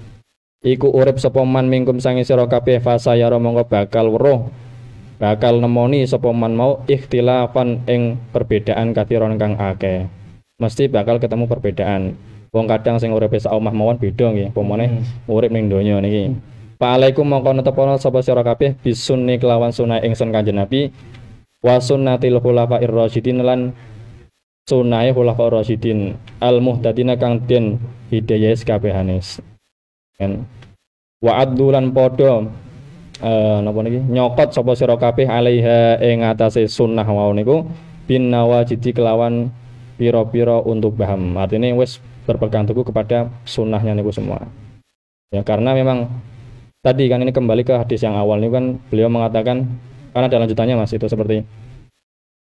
iku urip sapa man mingkum sange sira kabeh fasaya mongko bakal weruh bakal nemoni sapa man mau ikhtilafan ing perbedaan katiron kang akeh. Mesti bakal ketemu perbedaan. Wong kadang sing uripe sak omah mawon beda nggih, pomone urip ning donya niki. Fa'alaikum mongko netepana sapa sira kabeh bisunni kelawan sunah ingsun kanjeng Nabi wa sunnatil khulafair rasyidin lan sunnahe khulafaur rasyidin al muhtadina kang den hidayah kabehane. Kan wa'addu lan padha napa niki nyokot sapa sira kabeh alaiha ing atase sunnah wau niku bin nawajidi kelawan pira-pira untuk paham. Artinya wis berpegang teguh kepada sunnahnya niku semua. Ya karena memang tadi kan ini kembali ke hadis yang awal niku kan beliau mengatakan karena ada lanjutannya Mas, itu seperti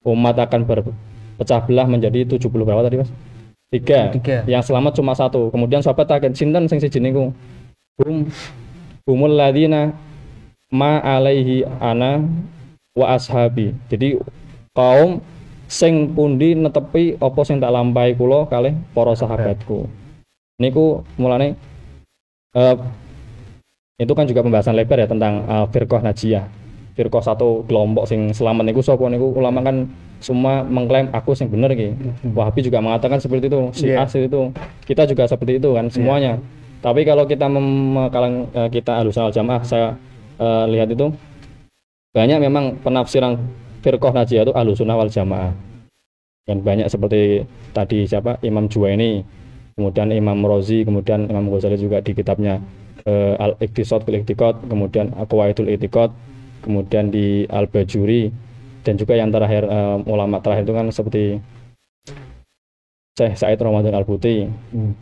umat akan berpecah belah menjadi 70 berapa tadi Mas? 3. Yang selamat cuma 1. Kemudian sahabat akan sinten sing siji niku humul ladina ma alaihi ana wa ashabi. Jadi kaum sing pundi netepi apa sing tak lampahi kula kalih para sahabatku. Niku mulane itu kan juga pembahasan lebar ya tentang firqah najiyah. Firqah satu kelompok sing selamat niku sapa niku ulama kan semua mengklaim aku sing bener iki. Wahabi juga mengatakan seperti itu, Syiah seperti itu. Kita juga seperti itu kan semuanya. Tapi kalau kita kita Ahlus Sunnah wal Jamaah, saya lihat itu banyak memang penafsiran firqah najiyah itu Ahlus Sunnah wal Jamaah. Dan banyak seperti tadi siapa Imam Juwaini, kemudian Imam Razi, kemudian Imam Ghazali juga di kitabnya Al-Iqtisad fil Iqtiqad, kemudian Aqwaidul Iqtiqad, kemudian di Al-Bajuri, dan juga yang terakhir ulama terakhir itu kan seperti Syekh Said Ramadan Al-Buti.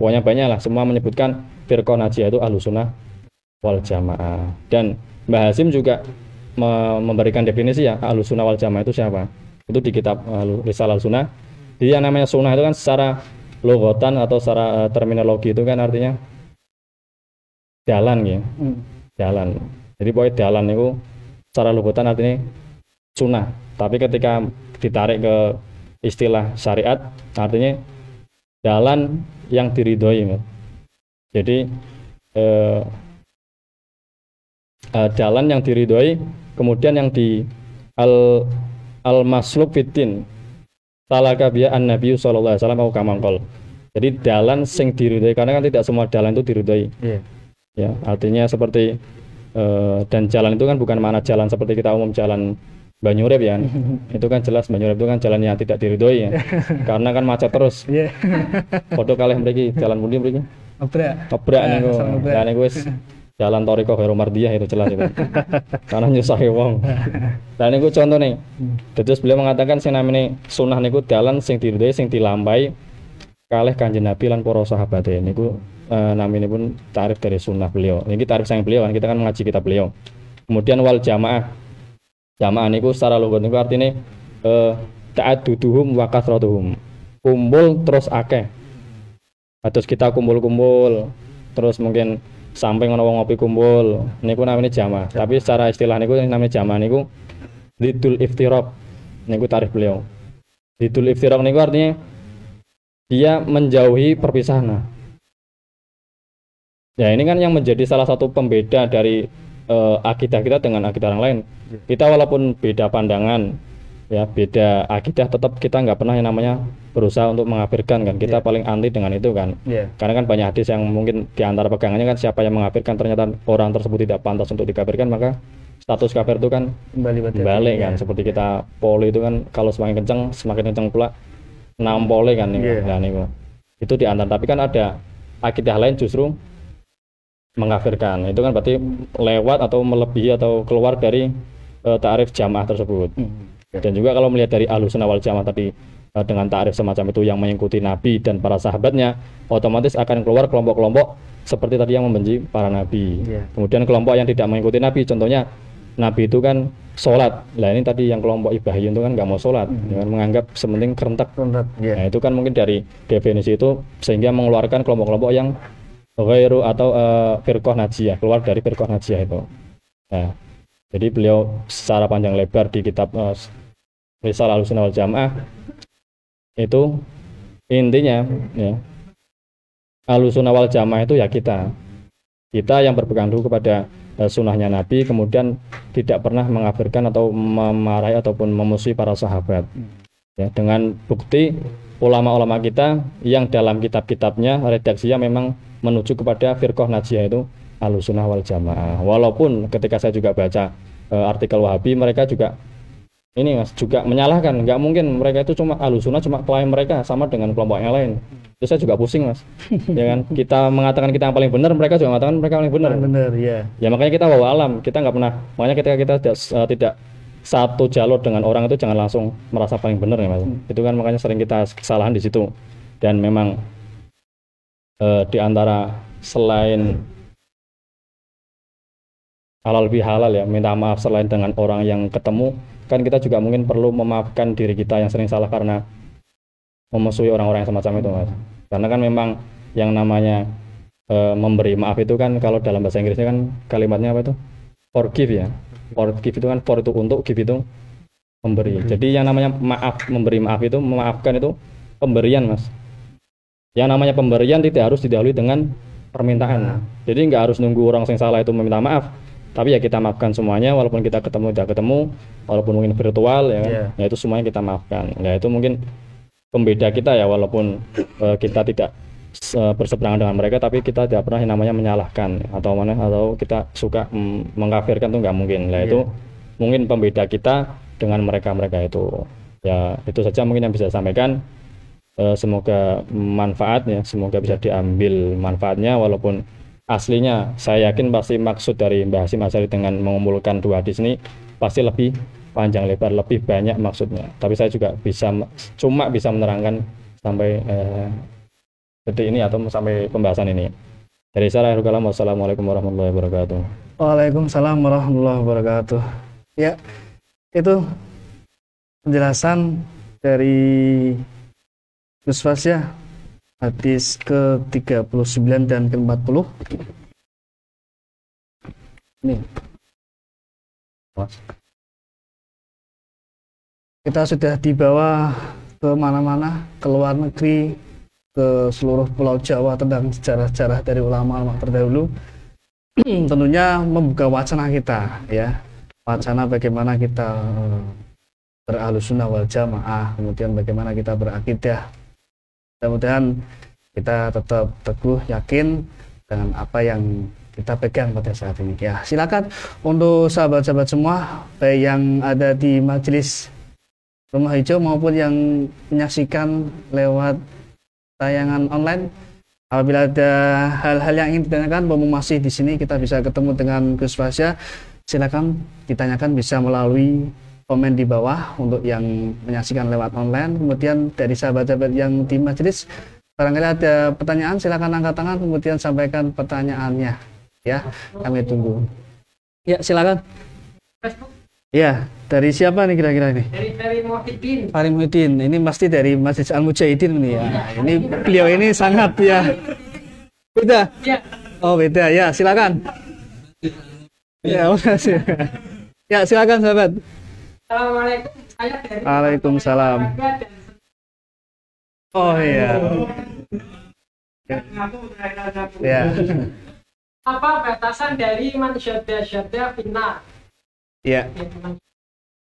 Pokoknya banyak lah, semua menyebutkan firqah najiyah itu Ahlus Sunnah wal Jamaah. Dan Mbah Hasyim juga memberikan definisi ya Ahlus Sunnah wal Jamaah itu siapa? Itu di kitab Risalatul Ahlus Sunnah. Jadi yang namanya sunnah itu kan secara logotan atau secara terminologi itu kan artinya jalan ya. Jalan. Jadi pokoknya jalan itu secara logotan artinya sunnah. Tapi ketika ditarik ke istilah syariat artinya jalan yang diridhoi. Jadi jalan yang diridhoi, kemudian yang di al-maslub fitin talaka biya an-nabiy sallallahu alaihi wasallam au kamangkol. Jadi jalan sing diridhoi, karena kan tidak semua jalan itu diridhoi. Ya, artinya seperti dan jalan itu kan bukan mana jalan seperti kita umum jalan Banyurep ya, itu kan jelas Banyurep itu kan jalan yang tidak diridhoi ya, karena kan macet terus. Kodok kalih mriki jalan pundi mriki? Obrak niku. Lah niku wis jalan Thariqah Khairul Mardiyah itu jelas itu. Karena nyusahi wong. Lah niku contone. Terus beliau mengatakan sing namine sunah niku dalan sing diridhoi, sing dilampahi kalih Kanjeng Nabi lan para sahabate niku namine pun tarif dari sunnah beliau. Niki tarif sang beliau, kita kan mengaji kitab beliau. Kemudian wal jamaah. Jamaah niku secara lugat niku artine ta'adduduhum wa kasratuhum. Kumpul terus akeh. Terus kita kumpul-kumpul, terus mungkin sampai ngono wong ngopi kumpul. Niku namine jamaah. Tapi secara istilah niku namine jamaah niku lidul iftiraq. Niku tarif beliau. Lidul iftiraq niku artinya dia menjauhi perpisahan. Ya ini kan yang menjadi salah satu pembeda dari akidah kita dengan akidah orang lain. Kita walaupun beda pandangan, ya beda akidah, tetap kita nggak pernah yang namanya berusaha untuk mengkafirkan kan. Kita paling anti dengan itu kan. Karena kan banyak hadis yang mungkin diantara pegangannya kan siapa yang mengkafirkan ternyata orang tersebut tidak pantas untuk dikafirkan, maka status kafir itu kan balik kan. Seperti kita poli itu kan, kalau semakin kencang pula nampole kan niku. Itu diantar, tapi kan ada akidah lain justru mengkafirkan. Itu kan berarti lewat atau melebihi atau keluar dari ta'rif jamaah tersebut. Dan juga kalau melihat dari Ahlus Sunnah wal Jamaah tadi dengan ta'rif semacam itu yang mengikuti Nabi dan para sahabatnya, otomatis akan keluar kelompok-kelompok seperti tadi yang membenci para Nabi. Kemudian kelompok yang tidak mengikuti Nabi, contohnya Nabi itu kan sholat, nah ini tadi yang kelompok ibahiyun itu kan nggak mau sholat, dengan menganggap sementing kerentak. Nah itu kan mungkin dari definisi itu sehingga mengeluarkan kelompok-kelompok yang ghairu atau firqah najiyah, keluar dari firqah najiyah itu. Nah, jadi beliau secara panjang lebar di kitab Risalatul Ahlus Sunnah wal Jamaah itu intinya ya, Ahlus Sunnah wal Jamaah itu ya kita yang berpegang teguh kepada sunahnya Nabi, kemudian tidak pernah mengkafirkan atau memarahi ataupun memusuhi para sahabat. Ya, dengan bukti ulama-ulama kita yang dalam kitab-kitabnya redaksinya memang menuju kepada firqah najiyah itu Ahlus Sunnah wal Jamaah. Walaupun ketika saya juga baca artikel Wahabi, mereka juga ini Mas juga menyalahkan, nggak mungkin mereka itu cuma Ahlus Sunnah cuma klaim mereka sama dengan kelompok yang lain. Terus saya juga pusing Mas, ya kan, kita mengatakan kita yang paling benar, mereka juga mengatakan mereka paling benar. Ya makanya kita bawa alam, kita nggak pernah, makanya ketika kita tidak satu jalur dengan orang itu jangan langsung merasa paling benar ya Mas. Itu kan makanya sering kita kesalahan di situ. Dan memang di antara selain halal bihalal ya, minta maaf selain dengan orang yang ketemu, kan kita juga mungkin perlu memaafkan diri kita yang sering salah karena memusuhi orang-orang yang semacam itu Mas. Karena kan memang yang namanya memberi maaf itu kan kalau dalam bahasa Inggrisnya kan kalimatnya apa itu? Forgive ya. Forgive itu kan for itu untuk, give itu memberi. Jadi yang namanya maaf, memberi maaf itu memaafkan itu pemberian Mas. Yang namanya pemberian tidak harus didahului dengan permintaan. Jadi nggak harus nunggu orang yang salah itu meminta maaf. Tapi ya kita maafkan semuanya, walaupun kita ketemu, walaupun mungkin virtual ya kan, ya itu semuanya kita maafkan. Ya itu mungkin pembeda kita ya, walaupun kita tidak berseberangan dengan mereka, tapi kita tidak pernah yang namanya menyalahkan atau kita suka mengkafirkan, itu nggak mungkin. Ya itu mungkin pembeda kita dengan mereka itu. Ya itu saja mungkin yang bisa saya sampaikan. Semoga manfaatnya, semoga bisa diambil manfaatnya, walaupun aslinya saya yakin pasti maksud dari Mbah Hasyim Asy'ari dengan mengumpulkan dua hadis ini pasti lebih panjang lebar, lebih banyak maksudnya. Tapi saya juga cuma bisa menerangkan sampai detik ini atau sampai pembahasan ini. Dari saya akhirul kalam, wassalamualaikum warahmatullahi wabarakatuh. Waalaikumsalam warahmatullahi wabarakatuh. Ya, itu penjelasan dari Gus Fasya hadis ke-39 dan ke-40. Nih. Kita sudah dibawa ke mana-mana, ke luar negeri, ke seluruh Pulau Jawa tentang sejarah-sejarah dari ulama-ulama terdahulu. Tentunya membuka wacana kita, ya. Wacana bagaimana kita ber-Ahlus Sunnah wal Jamaah, kemudian bagaimana kita berakidah. Mudah-mudahan kita tetap teguh yakin dengan apa yang kita pegang pada saat ini. Ya, silakan untuk sahabat-sahabat semua, baik yang ada di majelis Rumah Hijau maupun yang menyaksikan lewat tayangan online. Apabila ada hal-hal yang ingin ditanyakan, mumpung masih di sini kita bisa ketemu dengan Gus Fasya, silakan ditanyakan bisa melalui komen di bawah untuk yang menyaksikan lewat online. Kemudian dari sahabat-sahabat yang di majelis Barangkali ada pertanyaan, silakan angkat tangan kemudian sampaikan pertanyaannya. Ya, kami tunggu. Ya, silakan. Facebook. Ya, dari siapa nih kira-kira ini? Dari Muhyiddin. Pak Muhyiddin, ini pasti dari Masjid Al-Mujahidin ini ya. Nah, ini beliau ini sangat ya. Beda. Oh, beda. Ya, silakan. Ya, udah sih. Ya, silakan sahabat. Assalamualaikum. Saya dari Waalaikumsalam. Oh iya. Ya. Apa batasan dari mansyadda fitnah? Ya.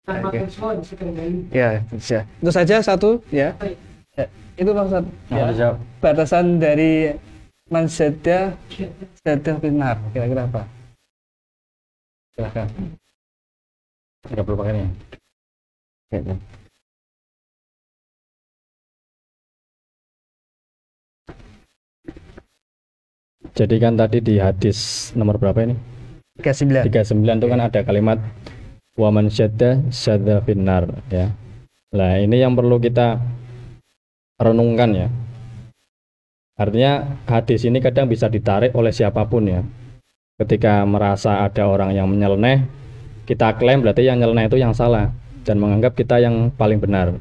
Okay. Ya, bisa. Itu saja satu ya. Ya. Itu Bang Ustaz. Ya. Batasan dari mansyadda fitnah kira-kira apa? Silakan. Enggak perlu pakai ini. Ya. Jadi kan tadi di hadis nomor berapa ini? 39. 39 itu kan ada kalimat wa man syadda finnar ya. Nah, ini yang perlu kita renungkan ya. Artinya hadis ini kadang bisa ditarik oleh siapapun ya. Ketika merasa ada orang yang menyeleneh, kita klaim berarti yang nyeleneh itu yang salah dan menganggap kita yang paling benar.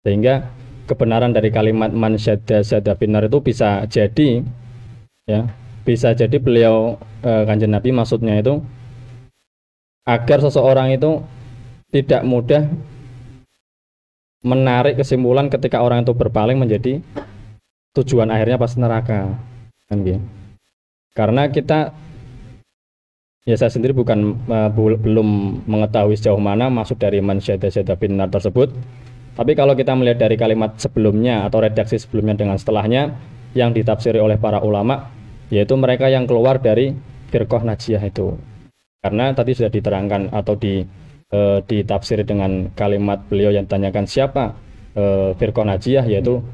Sehingga kebenaran dari kalimat man syadda finnar itu bisa jadi ya, bisa jadi beliau Kanjeng Nabi maksudnya itu agar seseorang itu tidak mudah menarik kesimpulan ketika orang itu berpaling menjadi tujuan akhirnya pas neraka kan gitu. Karena kita ya saya sendiri bukan belum mengetahui sejauh mana maksud dari man syadda finnar tersebut. Tapi kalau kita melihat dari kalimat sebelumnya atau redaksi sebelumnya dengan setelahnya yang ditafsiri oleh para ulama yaitu mereka yang keluar dari firqah najiyah itu. Karena tadi sudah diterangkan atau ditafsir dengan kalimat beliau yang tanyakan siapa firqah najiyah yaitu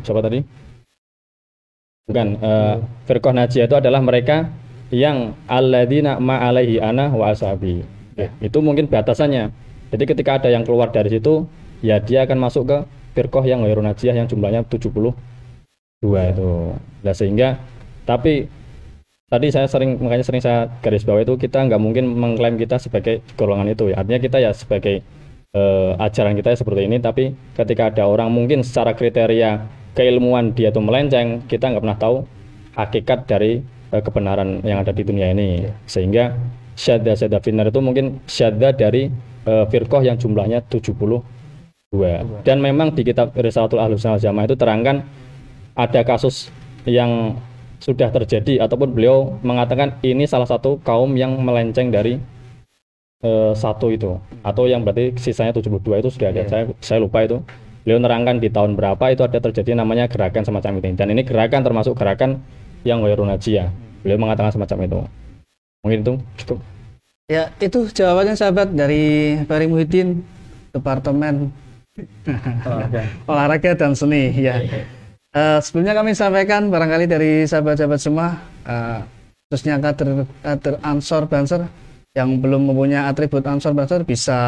siapa tadi? Bukan firqah najiyah itu adalah mereka yang alladzina ma'alaihi ana wa ashabi. Ya. Itu mungkin batasannya. Jadi ketika ada yang keluar dari situ ya dia akan masuk ke firqah yang ghairu najiyah yang jumlahnya 72 itu. Nah, sehingga tapi tadi makanya sering saya garis bawah itu kita nggak mungkin mengklaim kita sebagai golongan itu ya. Artinya kita ya sebagai ajaran kita ya seperti ini, tapi ketika ada orang mungkin secara kriteria keilmuan dia itu melenceng, kita nggak pernah tahu hakikat dari kebenaran yang ada di dunia ini. Sehingga syadda finnar itu mungkin syadda dari firqah yang jumlahnya 72. Dan memang di kitab Risalatul Ahlus Sunnah Jamaah itu terangkan ada kasus yang sudah terjadi ataupun beliau mengatakan ini salah satu kaum yang melenceng dari satu itu atau yang berarti sisanya 72 itu sudah ada. Saya lupa itu. Beliau nerangkan di tahun berapa itu ada terjadi namanya gerakan semacam ini. Dan ini gerakan termasuk gerakan yang ghairu najiyah. Beliau mengatakan semacam itu. Mungkin itu cukup. Ya, itu jawabannya sahabat dari Pak Muhyiddin, Departemen Olahraga dan Seni ya. Sebelumnya kami sampaikan barangkali dari sahabat-sahabat semua khususnya kader Ansor Banser yang belum mempunyai atribut Ansor Banser bisa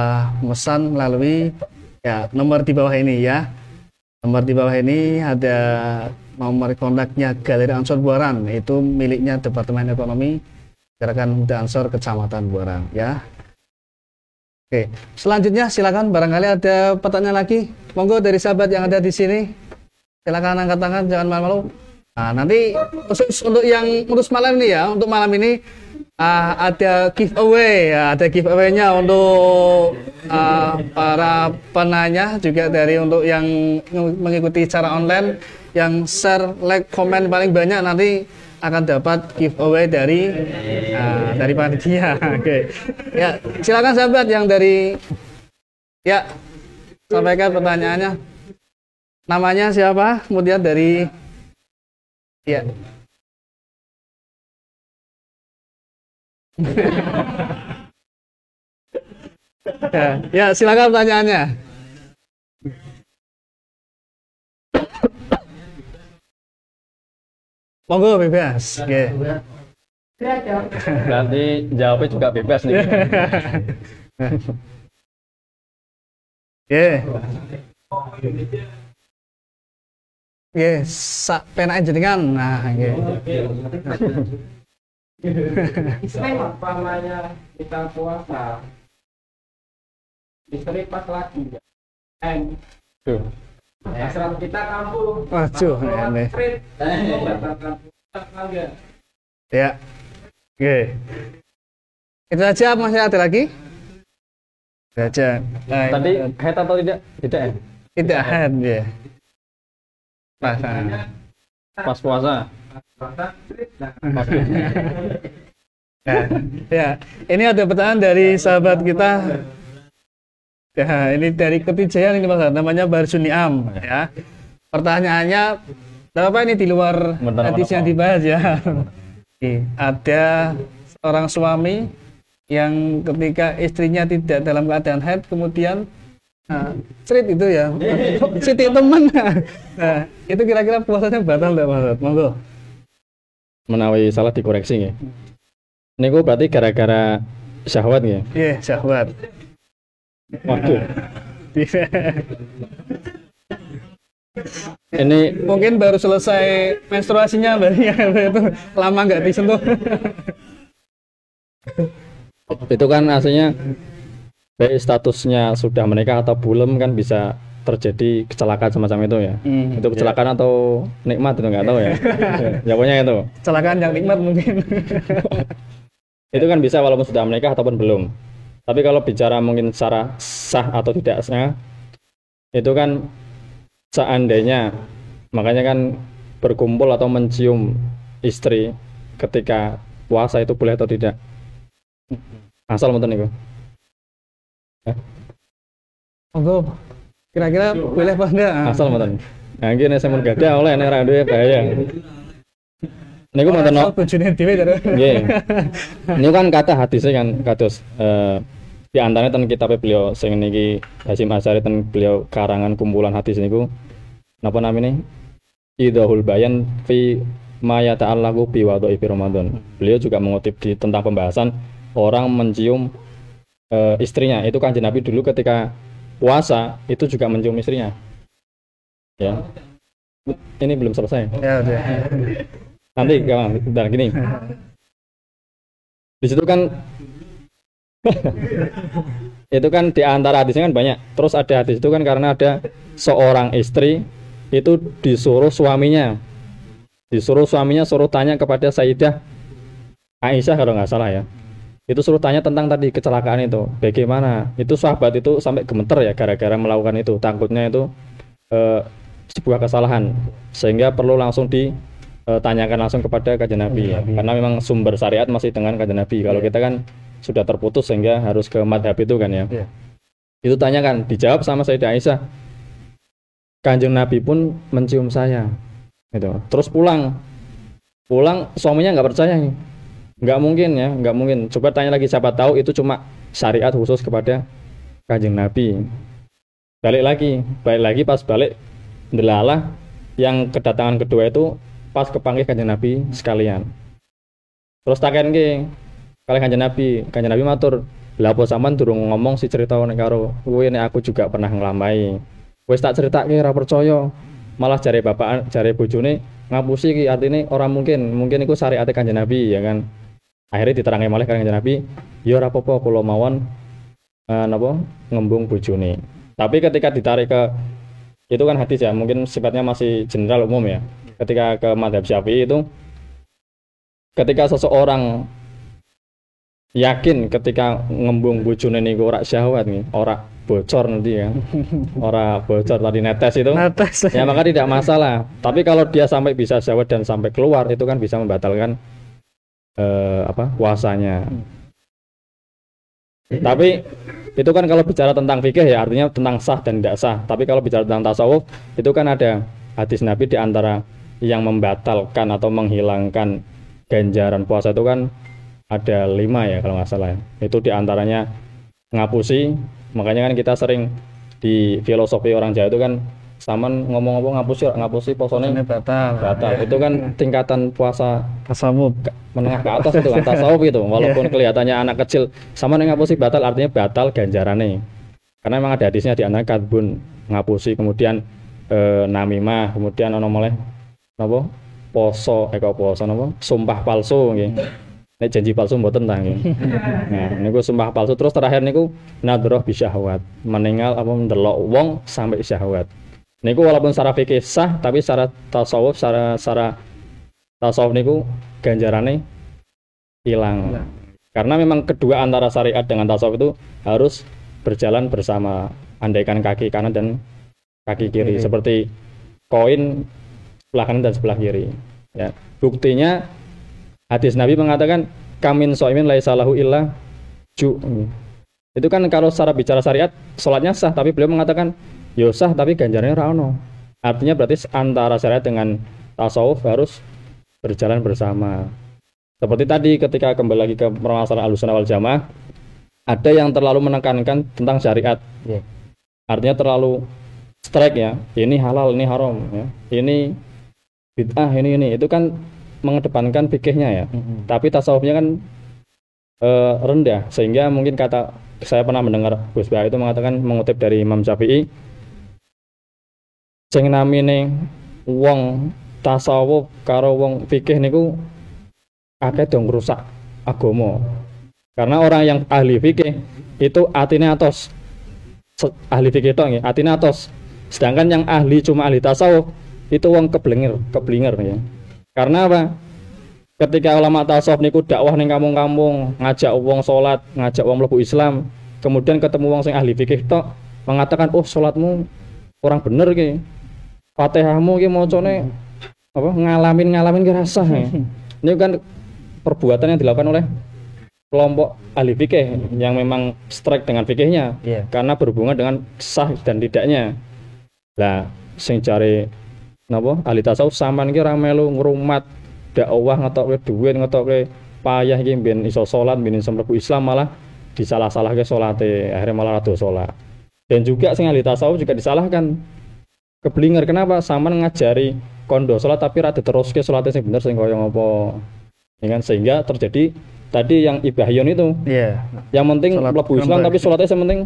memesan melalui ya nomor di bawah ini ya. Nomor di bawah ini ada nomor kontaknya Galeri Ansor Buaran, itu miliknya Departemen Ekonomi Gerakan Pemuda Ansor Kecamatan Buaran ya. Oke, selanjutnya silakan barangkali ada pertanyaan lagi. Monggo dari sahabat yang ada di sini. Silakan angkat tangan, jangan malu-malu. Nah, nanti khusus untuk yang ngurus malam ini ya, untuk malam ini ada giveaway, ya, ada giveaway-nya untuk para penanya juga dari untuk yang mengikuti cara online yang share, like, komen paling banyak nanti akan dapat giveaway dari panitia. Oke. Ya, silakan sahabat yang dari ya sampaikan pertanyaannya. Namanya siapa? Kemudian dari ya. Ya, silakan pertanyaannya. Monggo bebas. Oke. Nanti jawabnya juga bebas nih. Oke. Nggih, sak penake jenengan. Nah, nggih. Istri umpamanya kita puasa. Istri pas lagi. En. Tuh. Asrama kita kampung. Waduh, aneh. Ya. Nggih. Itu aja, masih ada lagi? Itu aja. Tadi haid atau tidak? Tidak. Tidak haid, ya. Pas puasa. Nah, ya, ini ada pertanyaan dari sahabat kita. Ya, ini dari Kepijayan ini Mas, namanya Barsuniam ya. Pertanyaannya, apa ini di luar hadis yang dibahas ya. Ada seorang suami yang ketika istrinya tidak dalam keadaan haid kemudian cerit itu ya, Siti teman. Nah, itu kira-kira puasanya batal enggak Mas? Monggo. Menawi salah dikoreksi nggih. Niku berarti gara-gara syahwat nggih. Nggih, syahwat. Waduh. Ini mungkin baru selesai menstruasinya berarti ya, itu lama nggak disentuh. Itu kan aslinya baik statusnya sudah menikah atau belum kan bisa terjadi kecelakaan semacam itu ya. Itu kecelakaan atau nikmat itu nggak tahu ya. Jawabannya itu. Kecelakaan yang nikmat mungkin. Itu kan bisa walaupun sudah menikah ataupun belum. Tapi kalau bicara mungkin secara sah atau tidaknya itu kan seandainya, makanya kan berkumpul atau mencium istri ketika puasa itu boleh atau tidak. Asal mboten niku. Monggo. Kira-kira boleh apa enggak? Asal mboten. Nah, iki nek sampun gadah oleh nek ra duwe bahaya. Niku mboten ono. Bojone dhewe to. Nggih. Niku kan kata hadise kan kados di antaranya ten kitabe beliau sing niki Hasyim Asy'ari ten beliau karangan kumpulan hadis niku napa namine? Idahul Bayan fi Maya ta'allaqu bi wadai fi Ramadan. Beliau juga mengutip di tentang pembahasan orang mencium istrinya. Itu Kanjeng Nabi dulu ketika puasa itu juga mencium istrinya. Ya. Ini belum selesai. Ya, udah. Nanti gampang. Bentar gini. Di situ kan itu kan di antara hadisnya kan banyak. Terus ada hadis itu kan karena ada seorang istri itu disuruh suaminya suruh tanya kepada Sayyidah Aisyah kalau nggak salah ya, itu suruh tanya tentang tadi kecelakaan itu bagaimana. Itu sahabat itu sampai gemeter ya gara-gara melakukan itu, takutnya itu sebuah kesalahan sehingga perlu langsung ditanyakan langsung kepada Kanjeng Nabi ya. Karena memang sumber syariat masih dengan Kanjeng Nabi. Kalau kita kan sudah terputus sehingga harus ke madhab itu kan ya. Itu tanyakan, dijawab sama Sayyidah Aisyah, Kanjeng Nabi pun mencium saya. Gitu. Terus pulang suaminya nggak percaya nih, nggak mungkin. Coba tanya lagi, siapa tahu itu cuma syariat khusus kepada Kanjeng Nabi. Balik lagi pas balik delalah yang kedatangan kedua itu pas kepanggil Kanjeng Nabi sekalian. Terus takkan ke kali Kanjeng Nabi matur, lah apa sampean durung ngomong si cerita nek karo kowe, nek aku juga pernah ngelambai. Wis tak critakne ora percaya. Malah jare bojone ngapusi iki, artine ora mungkin iku syariat Kanjeng Nabi ya kan. Akhirnya diterangke malih karo Kanjeng Nabi, ya ora apa-apa kula mawon napa ngembung bojone. Tapi ketika ditarik ke itu kan hadis ya, mungkin sifatnya masih general umum ya. Ketika ke mazhab Syafi'i itu ketika seseorang yakin ketika ngembung bojone niku ora syahwat nih, ora bocor nanti ya, ora bocor tadi netes itu netes. Ya maka tidak masalah. Tapi kalau dia sampai bisa syahwat dan sampai keluar itu kan bisa membatalkan puasanya. Tapi itu kan kalau bicara tentang fikih ya, artinya tentang sah dan tidak sah. Tapi kalau bicara tentang tasawuf itu kan ada hadis Nabi di antara yang membatalkan atau menghilangkan ganjaran puasa itu kan ada 5 ya kalau nggak salah. Itu di antaranya ngapusi. Makanya kan kita sering di filosofi orang Jawa itu kan saman ngomong-ngomong ngapusi posone batal. Itu kan tingkatan puasa tasawuf menengah ke atas itu kan tasawuf itu. Walaupun kelihatannya anak kecil, saman ngapusi batal artinya batal ganjarane. Karena memang ada hadisnya di antara kadbun ngapusi, kemudian namimah, kemudian ono mulai napa poso, poso napa sumpah palsu nggih. Nek janji palsu mboten ta nggih. Nah, niku sumpah palsu terus terakhir niku nadroh bisyahwat, meninggal apa ndelok wong sampai syahwat. Niku walaupun secara fikih sah, tapi secara tasawuf, secara tasawuf niku ganjarane hilang. Karena memang kedua antara syariat dengan tasawuf itu harus berjalan bersama, andaikan kaki kanan dan kaki kiri, seperti koin sebelah kanan dan sebelah kiri. Ya, buktinya hadis Nabi mengatakan kamin so'imin laisalahu illa ju'. Itu kan kalau secara bicara syariat sholatnya sah, tapi beliau mengatakan ya sah tapi ganjarannya ra ono. Artinya berarti antara syariat dengan tasawuf harus berjalan bersama. Seperti tadi ketika kembali lagi ke permasalahan Ahlus Sunnah wal Jamaah, ada yang terlalu menekankan tentang syariat. Yeah. Artinya terlalu strike ya. Ini halal, ini haram ya. Ini bid'ah, ini. Itu kan mengedepankan fikihnya ya, tapi tasawufnya kan rendah, sehingga mungkin kata saya pernah mendengar Gus Bahak itu mengatakan, mengutip dari Imam Syafi'i, sing namine wong tasawuf karo wong fikih niku akeh dong rusak agama, karena orang yang ahli fikih itu atine atos, ahli fikih itu atine atos, sedangkan yang ahli cuma ahli tasawuf itu wong keblinger ya. Karena apa? Ketika ulama tasawuf niku dakwah ning kampung-kampung, ngajak wong salat, ngajak wong mlebu Islam, kemudian ketemu wong sing ahli fikih tok mengatakan, "Oh, salatmu kurang bener iki. Fatihahmu iki macane apa ngalamin ki rasah." Ini kan perbuatan yang dilakukan oleh kelompok ahli fikih yang memang strike dengan fikihnya, karena berhubungan dengan sah dan tidaknya. Lah, sing cari napa ahli tasawuf sampean iki ora melu ngrumat dakwah ngetokke duit, ngetokke payah iki ben iso salat, ben iso mlebu Islam, malah disalah-salahke salate, akhirnya malah ora salat. Dan juga sing ahli tasawuf juga disalahkan. Keblinger, kenapa sampean ngajari kondo salat tapi ora diteruske salate sing bener sing kaya ngopo. Ya kan, sehingga terjadi tadi yang ibahiyun itu. Iya. Yeah. Yang penting mlebu Islam tapi salate sing penting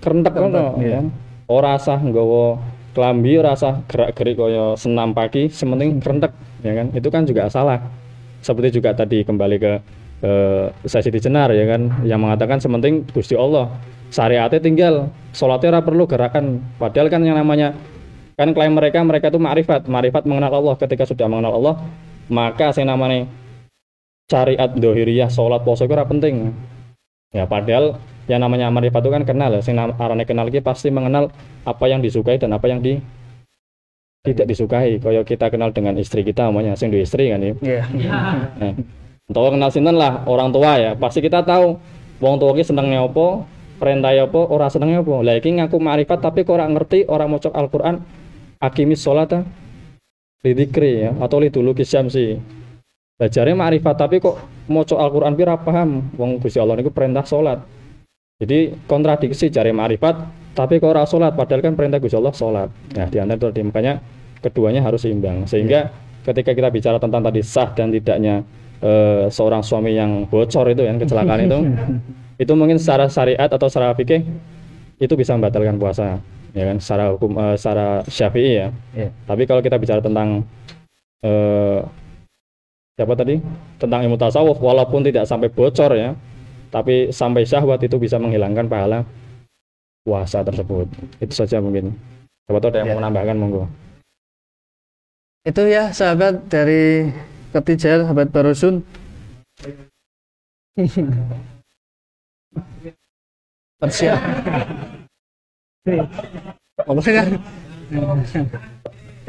kerentek ngono ya. Ora sah nggawa kelambi, rasa gerak-gerik koyo senam pagi, sementing kerentek, ya kan? Itu kan juga salah. Seperti juga tadi kembali ke Siti Jenar ya kan, yang mengatakan sementing Gusti Allah, syariatnya tinggal, sholatnya ora perlu gerakan. Padahal kan yang namanya kan klaim mereka itu ma'rifat mengenal Allah. Ketika sudah mengenal Allah, maka yang namanya syariat dohiriyah, sholat, puasa itu ora penting. Ya, padahal yang namanya ma'rifat itu kan kenal ya. Sing arane kenal iki pasti mengenal apa yang disukai dan apa yang tidak disukai. Kaya kita kenal dengan istri kita namanya, sing duwe istri kan ya. Iya. Nah, utawa kenal sinten lah orang tua ya. Pasti kita tahu wong tua iki senenge apa, perintah apa, ora senenge apa. Lah iki ngaku ma'rifat tapi kok ora ngerti, ora maca Al-Qur'an, aqimis sholata lidzikri ya, atau liduluki syamsi. Belajarnya ma'rifat tapi kok maca Al-Qur'an pi ora paham. Wong Gusti Allah niku perintah salat. Jadi kontradiksi, jare ma'rifat tapi kok ora salat, padahal kan perintah Gusti Allah salat. Nah, di antara itu makanya keduanya harus seimbang. Sehingga ketika kita bicara tentang tadi sah dan tidaknya seorang suami yang bocor itu yang kecelakaan itu mungkin secara syariat atau secara fikih itu bisa membatalkan puasa, ya kan? Secara hukum secara Syafi'i ya. Yeah. Tapi kalau kita bicara tentang siapa tadi? Tentang ilmu tasawuf, walaupun tidak sampai bocor ya, tapi sampai syahwat itu bisa menghilangkan pahala puasa tersebut. Itu saja mungkin. Siapa tahu ada yang mau menambahkan, monggo. Itu ya sahabat dari Ketijar, sahabat Barusun. Persiap.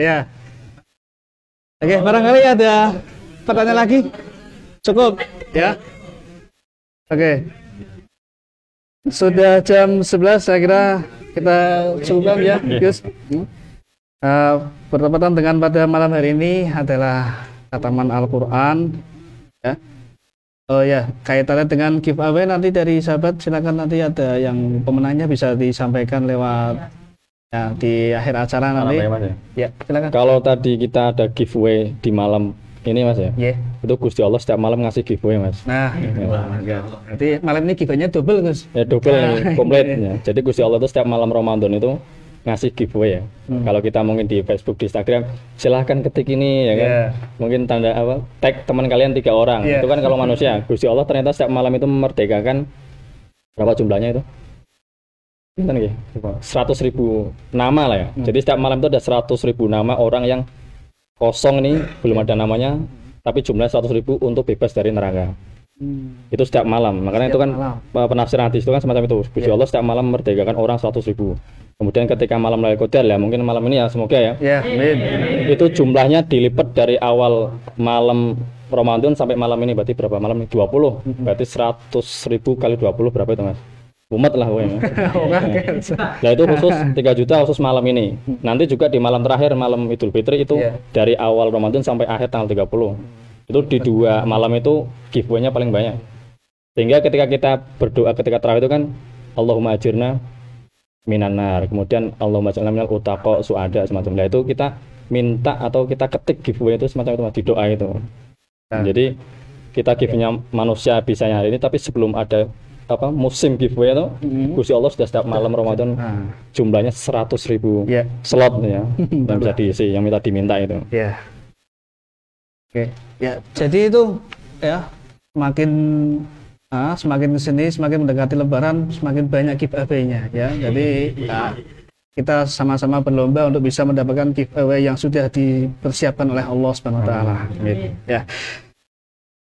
Ya. Oke, barangkali ada pertanyaan lagi? Cukup ya. Oke. Sudah jam 11, saya kira kita cukupkan ya, Gus. Bertepatan dengan pada malam hari ini adalah khataman Al-Qur'an ya. Oh ya, kaitannya dengan giveaway nanti dari sahabat, silakan nanti ada yang pemenangnya bisa disampaikan lewat ya, di akhir acara nanti. Ya, silakan. Kalau tadi kita ada giveaway di malam ini Mas ya. Yeah. Itu Gusti Allah setiap malam ngasih giveaway Mas. Nah, ya. Berarti malam ini giveaway-nya double Gus. Ya double, komplit. Ya. Jadi Gusti Allah itu setiap malam Ramadan itu ngasih giveaway ya. Kalau kita mungkin di Facebook, di Instagram, silahkan ketik ini ya kan. Mungkin tanda apa, tag teman kalian 3 orang. Itu kan kalau manusia. Gusti Allah ternyata setiap malam itu memerdekakan berapa jumlahnya itu? 100.000 nama lah ya. Jadi setiap malam itu ada 100.000 nama orang yang kosong nih, belum ada namanya, tapi jumlahnya 100.000 untuk bebas dari neraka. Itu setiap malam, makanya setiap itu kan malam. Penafsiran hadis itu kan semacam itu. Puji Allah setiap malam memerdekakan orang 100.000. Kemudian ketika malam Lailatul Qadar ya, mungkin malam ini ya semoga ya. Itu jumlahnya dilipat dari awal malam Ramadan sampai malam ini, berarti berapa malam ini? 20. Berarti 100.000 kali 20 berapa itu Mas? Umat lah woy, Mas. Nah itu khusus 3 juta khusus malam ini. Nanti juga di malam terakhir malam Idul Fitri itu dari awal Ramadan sampai akhir tanggal 30. Itu di 2 malam itu giveaway-nya paling banyak. Sehingga ketika kita berdoa ketika tarawih itu kan Allahumma ajirna minan nar, kemudian Allahumma ajirna minal utaqo suada semacamnya. Itu kita minta atau kita ketik giveaway itu semacam itu di doa itu. Jadi kita giveaway-nya manusia bisanya hari ini, tapi sebelum ada apa musim giveaway itu Gusti Allah sudah setiap malam Ramadan jumlahnya 100.000 slot ya yang bisa diisi yang minta diminta itu. Ya, jadi itu ya semakin kesini semakin mendekati Lebaran semakin banyak giveaway-nya ya. Jadi kita sama-sama berlomba untuk bisa mendapatkan giveaway yang sudah dipersiapkan oleh Allah Subhanahu wa taala. Ya.